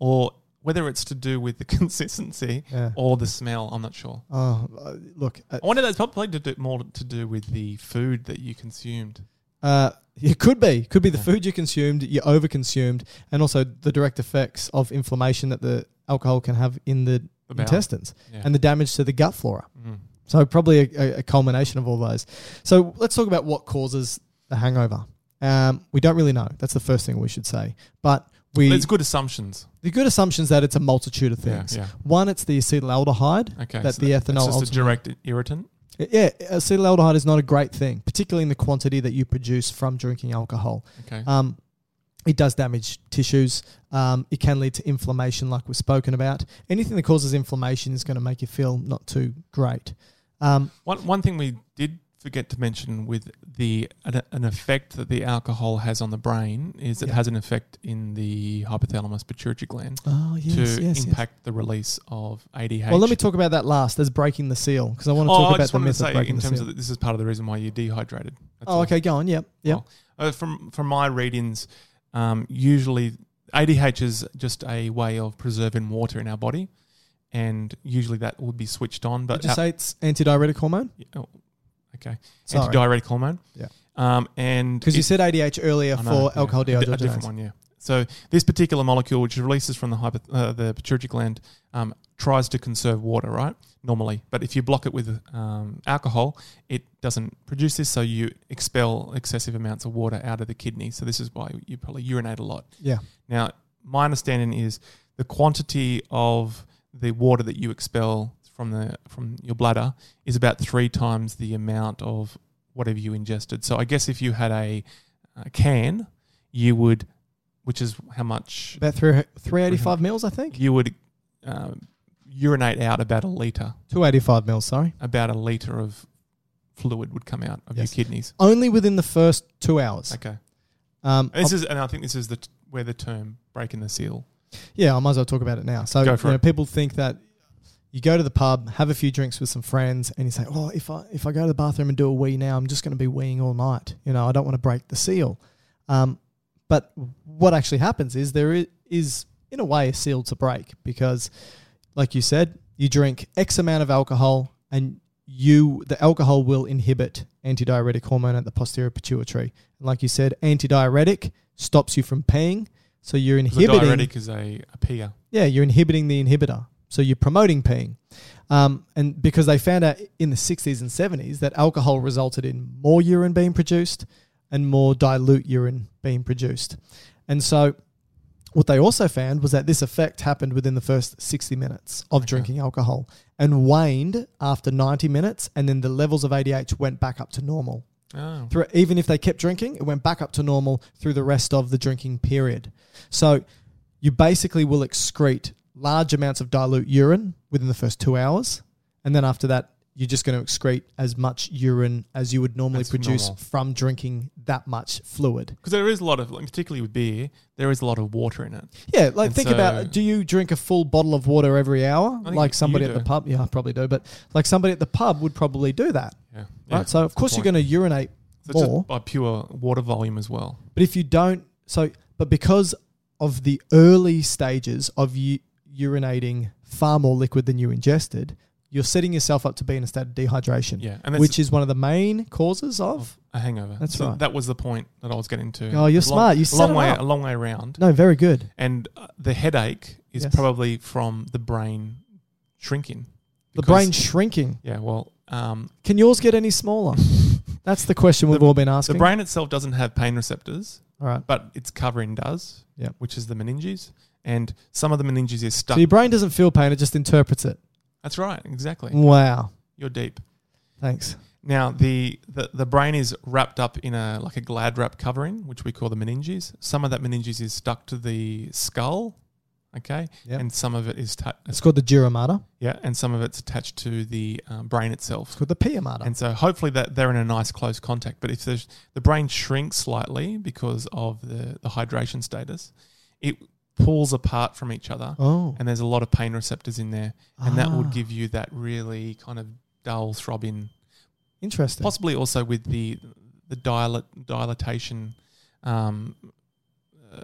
or whether it's to do with the consistency yeah. or the smell. I'm not sure. Oh, look! Uh, I wonder that's probably to do, more to do with the food that you consumed. Uh, it could be, could be the yeah. food you consumed, you overconsumed, and also the direct effects of inflammation that the alcohol can have in the. About. Intestines yeah. and the damage to the gut flora. Mm. So probably a, a, a culmination of all those. So let's talk about what causes the hangover. Um, we don't really know. That's the first thing we should say. But we it's good assumptions. The good assumptions that it's a multitude of things. Yeah, yeah. One, it's the acetaldehyde okay, that so the that, ethanol. It's just a direct irritant. Yeah, acetaldehyde is not a great thing, particularly in the quantity that you produce from drinking alcohol. Okay. Um, it does damage tissues. Um, it can lead to inflammation, like we've spoken about. Anything that causes inflammation is going to make you feel not too great. Um, one one thing we did forget to mention with the an, an effect that the alcohol has on the brain is it yeah. has an effect in the hypothalamus pituitary gland oh, yes, to yes, impact yes. the release of A D H. Well, let me talk about that last as breaking the seal because I want to oh, talk I about the myth of breaking the seal. In terms of this is part of the reason why you're dehydrated. That's oh, okay, go on. Yep, yep. Well, uh, from from my read-ins, um, usually A D H is just a way of preserving water in our body. And usually that would be switched on. But Did you say it's antidiuretic hormone? Yeah, oh, okay. Sorry. Antidiuretic hormone. Yeah. Um, and Because you said A D H earlier know, for yeah, alcohol dehydrogenase. A different one, yeah. So this particular molecule, which releases from the, hypo, uh, the pituitary gland, um, tries to conserve water, right, normally. But if you block it with um, alcohol, it doesn't produce this, so you expel excessive amounts of water out of the kidney. So this is why you probably urinate a lot. Yeah. Now, my understanding is the quantity of the water that you expel from the from your bladder is about three times the amount of whatever you ingested. So I guess if you had a, a can, you would, which is how much? About three, three hundred eighty-five mils, I think. You would uh, urinate out about a litre. two hundred eighty-five mils, sorry. About a litre of fluid would come out of yes. your kidneys. Only within the first two hours. Okay. Um, this I'll is, And I think this is the t- where the term breaking the seal. Yeah, I might as well talk about it now. So you know, people think that you go to the pub, have a few drinks with some friends, and you say, "Oh, if I if I go to the bathroom and do a wee now, I'm just going to be weeing all night. You know, I don't want to break the seal." Um, but what actually happens is there is, is, in a way, a seal to break because, like you said, you drink X amount of alcohol, and you the alcohol will inhibit antidiuretic hormone at the posterior pituitary. And like you said, antidiuretic stops you from peeing. So you're inhibiting... The diuretic is a, a peer. Yeah, you're inhibiting the inhibitor. So you're promoting peeing. Um, and because they found out in the sixties and seventies that alcohol resulted in more urine being produced and more dilute urine being produced. And so what they also found was that this effect happened within the first sixty minutes of okay. drinking alcohol and waned after ninety minutes, and then the levels of A D H went back up to normal. Oh. Through, even if they kept drinking, it went back up to normal through the rest of the drinking period. So you basically will excrete large amounts of dilute urine within the first two hours. And then after that, you're just going to excrete as much urine as you would normally That's produce normal. From drinking that much fluid. Because there is a lot of, like, particularly with beer, there is a lot of water in it. Yeah, like and think so about, do you drink a full bottle of water every hour? Like somebody at the pub, yeah, I probably do, but like somebody at the pub would probably do that. Yeah. yeah right? So of course you're going to urinate so more. Just by pure water volume as well. But if you don't, so, but because of the early stages of you urinating far more liquid than you ingested, you're setting yourself up to be in a state of dehydration, yeah, and which is one of the main causes of... A hangover. That's so right. That was the point that I was getting to. Oh, you're a smart. Long, you set long way, up. A long way around. No, very good. And uh, the headache is yes. probably from the brain shrinking. The brain shrinking? Yeah, well... Um, Can yours get any smaller? That's the question we've the, all been asking. The brain itself doesn't have pain receptors, all right, but its covering does, yeah, which is the meninges. And some of the meninges is stuck. So your brain doesn't feel pain, it just interprets it. That's right, exactly. Wow. You're deep. Thanks. Now, the, the, the brain is wrapped up in a like a glad wrap covering, which we call the meninges. Some of that meninges is stuck to the skull, okay? Yep. And some of it is... Ta- it's called the dura mater. Yeah, and some of it's attached to the um, brain itself. It's called the pia mater. And so hopefully that they're in a nice close contact. But if there's, the brain shrinks slightly because of the, the hydration status, it... pulls apart from each other oh. and there's a lot of pain receptors in there and ah. that would give you that really kind of dull throbbing. Interesting. Possibly also with the the dilat, dilatation um,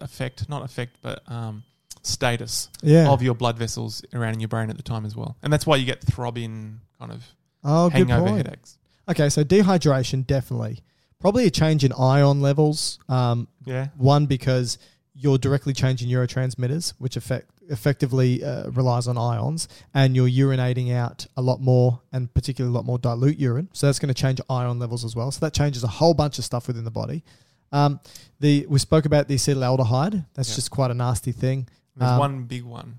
effect, not effect but um, status yeah. of your blood vessels around in your brain at the time as well. And that's why you get throbbing kind of oh, hangover headaches. Okay, so dehydration definitely. Probably a change in ion levels. Um, yeah. One because... you're directly changing neurotransmitters, which effect, effectively uh, relies on ions, and you're urinating out a lot more and particularly a lot more dilute urine. So that's going to change ion levels as well. So that changes a whole bunch of stuff within the body. Um, the we spoke about the acetaldehyde. That's yeah. just quite a nasty thing. There's um, one big one.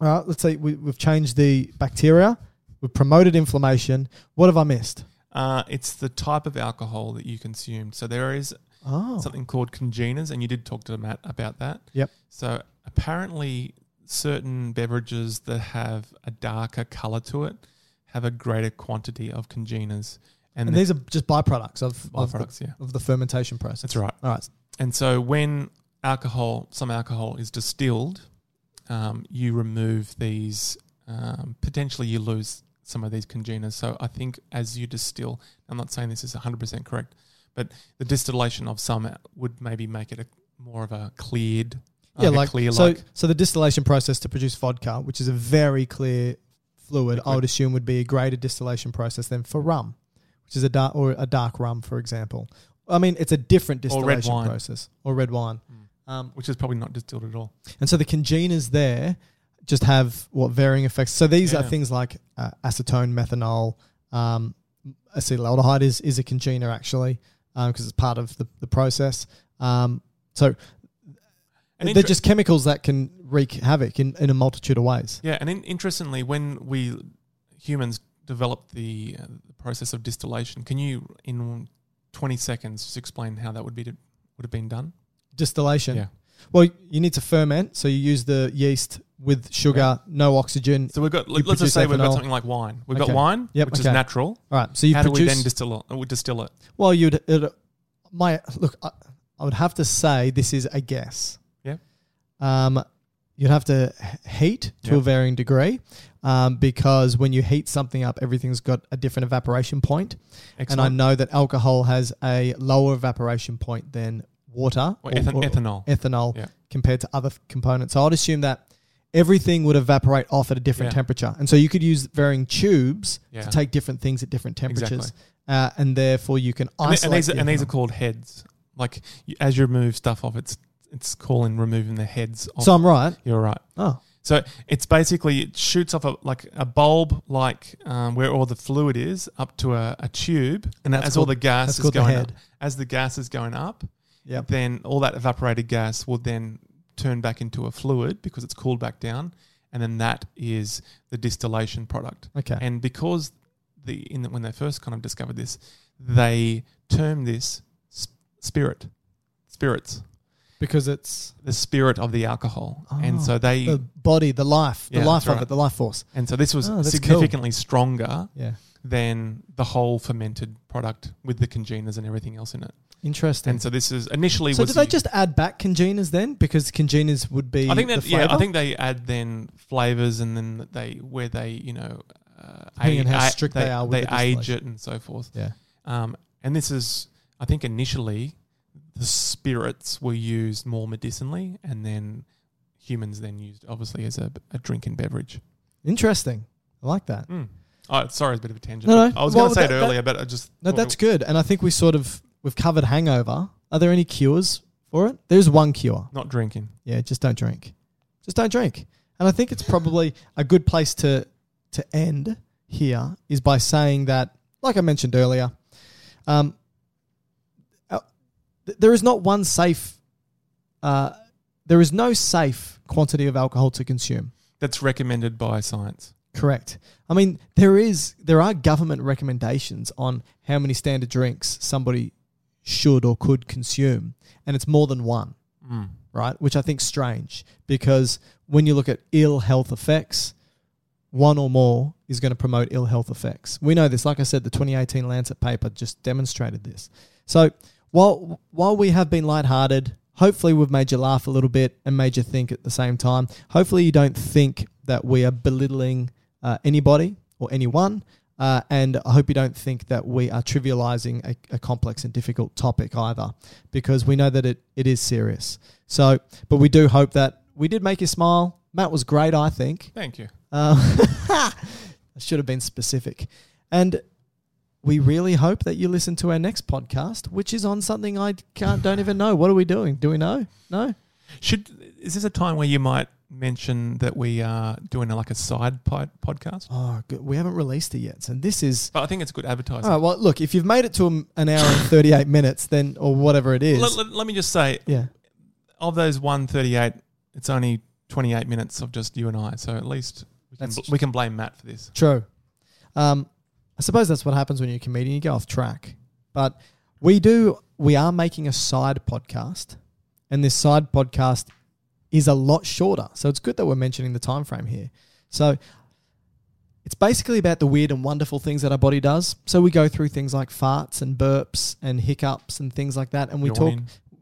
All right, let's say we, we've changed the bacteria. We've promoted inflammation. What have I missed? Uh, it's the type of alcohol that you consumed. So there is oh. something called congeners, and you did talk to Matt about that. Yep. So apparently certain beverages that have a darker colour to it have a greater quantity of congeners. And, and these are just byproducts of, byproducts, of, the, yeah. of the fermentation process. That's right. All right. And so when alcohol, some alcohol is distilled, um, you remove these, um, potentially you lose some of these congeners. So I think as you distill, I'm not saying this is one hundred percent correct, but the distillation of some would maybe make it a more of a cleared, yeah, like, like clear so, like. So the distillation process to produce vodka, which is a very clear fluid, liquid. I would assume would be a greater distillation process than for rum, which is a dark or a dark rum, for example. I mean, it's a different distillation or process or red wine, mm. um, which is probably not distilled at all. And so the congeners there just have what varying effects. So these yeah. are things like uh, acetone, methanol, um, acetaldehyde is, is a congener actually because um, it's part of the, the process. Um, so and they're inter- just chemicals that can wreak havoc in, in a multitude of ways. Yeah, and in, interestingly, when we humans develop the, uh, the process of distillation, can you in twenty seconds just explain how that would be to, would have been done? Distillation? Yeah. Well, you need to ferment, so you use the yeast with sugar, right. no oxygen. So we've got, let's just say ethanol. We've got something like wine. We've okay. got wine, yep, which okay. is natural. All right. So you how produce, do we then distill it? Distill it? Well, you'd it, my look. I, I would have to say this is a guess. Yeah. Um, you'd have to heat to yep. a varying degree, um, because when you heat something up, everything's got a different evaporation point. Excellent. And I know that alcohol has a lower evaporation point than water or, or, ethan- or ethanol, ethanol yeah. compared to other components. So I'd assume that everything would evaporate off at a different yeah. temperature. And so you could use varying tubes yeah. to take different things at different temperatures. Exactly. Uh, and therefore you can isolate. And, and, these, the are, and these are called heads. Like you, as you remove stuff off, it's it's calling removing the heads off. So I'm right. You're right. Oh. So it's basically, it shoots off a, like a bulb, like um, where all the fluid is, up to a, a tube. And that's as called, all the gas is going up, as the gas is going up, yep. then all that evaporated gas will then turn back into a fluid because it's cooled back down, and then that is the distillation product. Okay. And because the in the, when they first kind of discovered this, they termed this sp- spirit, spirits, because it's the spirit of the alcohol, oh, and so they the body, the life, yeah, the life right. of it, the life force. And so this was oh, significantly cool. stronger yeah. than the whole fermented product with the congeners and everything else in it. Interesting. And so this is initially. So was did they just add back congeners then? Because congeners would be. I think that the yeah. I think they add then flavors, and then they where they you know, uh, depending age, on how strict they, they are. With they the age it and so forth. Yeah. Um. And this is, I think, initially the spirits were used more medicinally, and then humans then used obviously as a, a drink and beverage. Interesting. I like that. Mm. Oh, sorry, it's a bit of a tangent. No, no. I was well, going to say that, it earlier, that, but I just no. That's good, and I think we sort of. We've covered hangover. Are there any cures for it? There's one cure. Not drinking. Yeah, just don't drink. Just don't drink. And I think it's probably a good place to to end here is by saying that, like I mentioned earlier, um, uh, th- there is not one safe, uh, there is no safe quantity of alcohol to consume. That's recommended by science. Correct. I mean, there is there are government recommendations on how many standard drinks somebody should or could consume, and it's more than one, mm. right? Which I think is strange because when you look at ill health effects, one or more is going to promote ill health effects. We know this. Like I said, the twenty eighteen Lancet paper just demonstrated this. So while while we have been lighthearted, hopefully we've made you laugh a little bit and made you think at the same time. Hopefully you don't think that we are belittling uh, anybody or anyone. Uh, and I hope you don't think that we are trivializing a, a complex and difficult topic either, because we know that it, it is serious. So, but we do hope that we did make you smile. Matt was great, I think. Thank you. Uh, I should have been specific. And we really hope that you listen to our next podcast, which is on something I can't don't even know. What are we doing? Do we know? No? Should is this a time where you might mention that we are doing like a side pod- podcast? Oh, good. We haven't released it yet. So this is... But I think it's good advertising. Oh, well, look, if you've made it to an hour and thirty-eight minutes, then, or whatever it is... Let, let, let me just say, yeah, of those one thirty-eight, it's only twenty-eight minutes of just you and I. So at least we can, bl- we can blame Matt for this. True. Um, I suppose that's what happens when you're a comedian. You go off track. But we do... We are making a side podcast, and this side podcast is a lot shorter. So it's good that we're mentioning the time frame here. So it's basically about the weird and wonderful things that our body does. So we go through things like farts and burps and hiccups and things like that, and we yawning. talk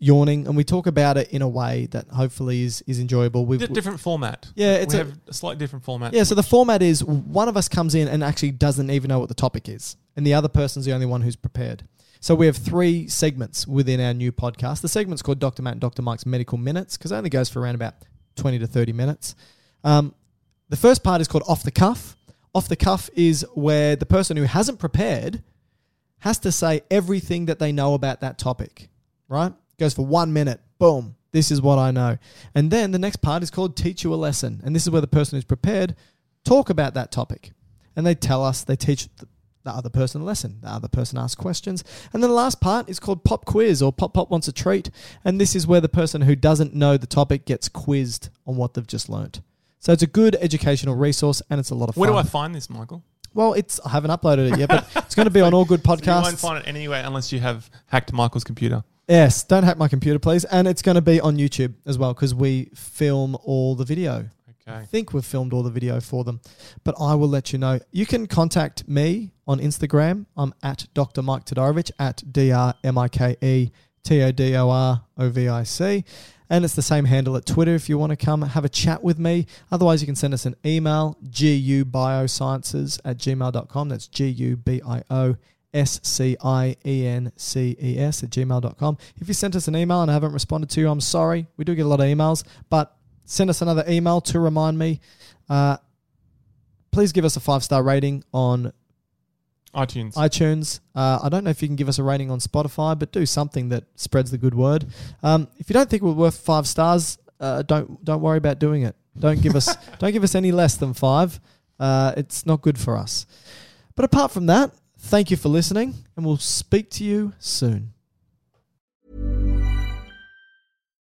yawning, and we talk about it in a way that hopefully is is enjoyable. We've, different format. Yeah, it's we a, have a slightly different format. Yeah, so the format is one of us comes in and actually doesn't even know what the topic is, and the other person's the only one who's prepared. So we have three segments within our new podcast. The segment's called Doctor Matt and Doctor Mike's Medical Minutes, because it only goes for around about twenty to thirty minutes. Um, the first part is called Off the Cuff. Off the Cuff is where the person who hasn't prepared has to say everything that they know about that topic, right? Goes for one minute. Boom. This is what I know. And then the next part is called Teach You a Lesson. And this is where the person who's prepared talk about that topic. And they tell us, they teach... Th- the other person a lesson. The other person asks questions. And then the last part is called Pop Quiz, or Pop Pop Wants a Treat. And this is where the person who doesn't know the topic gets quizzed on what they've just learnt. So it's a good educational resource, and it's a lot of fun. Where do I find this, Michael? Well, it's I haven't uploaded it yet, but it's going to be on all good podcasts. So you won't find it anywhere unless you have hacked Michael's computer. Yes, don't hack my computer, please. And it's going to be on YouTube as well, because we film all the video. I think we've filmed all the video for them, but I will let you know. You can contact me on Instagram. I'm at Doctor Mike Todorovic, at D R M I K E T O D O R O V I C. And it's the same handle at Twitter if you want to come have a chat with me. Otherwise, you can send us an email, gubiosciences at gmail dot com. That's G U B I O S C I E N C E S at gmail dot com. If you sent us an email and I haven't responded to you, I'm sorry. We do get a lot of emails, but send us another email to remind me. Uh, please give us a five-star rating on iTunes. iTunes. Uh, I don't know if you can give us a rating on Spotify, but do something that spreads the good word. Um, if you don't think we're worth five stars, uh, don't don't worry about doing it. Don't give us don't give us any less than five. Uh, it's not good for us. But apart from that, thank you for listening, and we'll speak to you soon.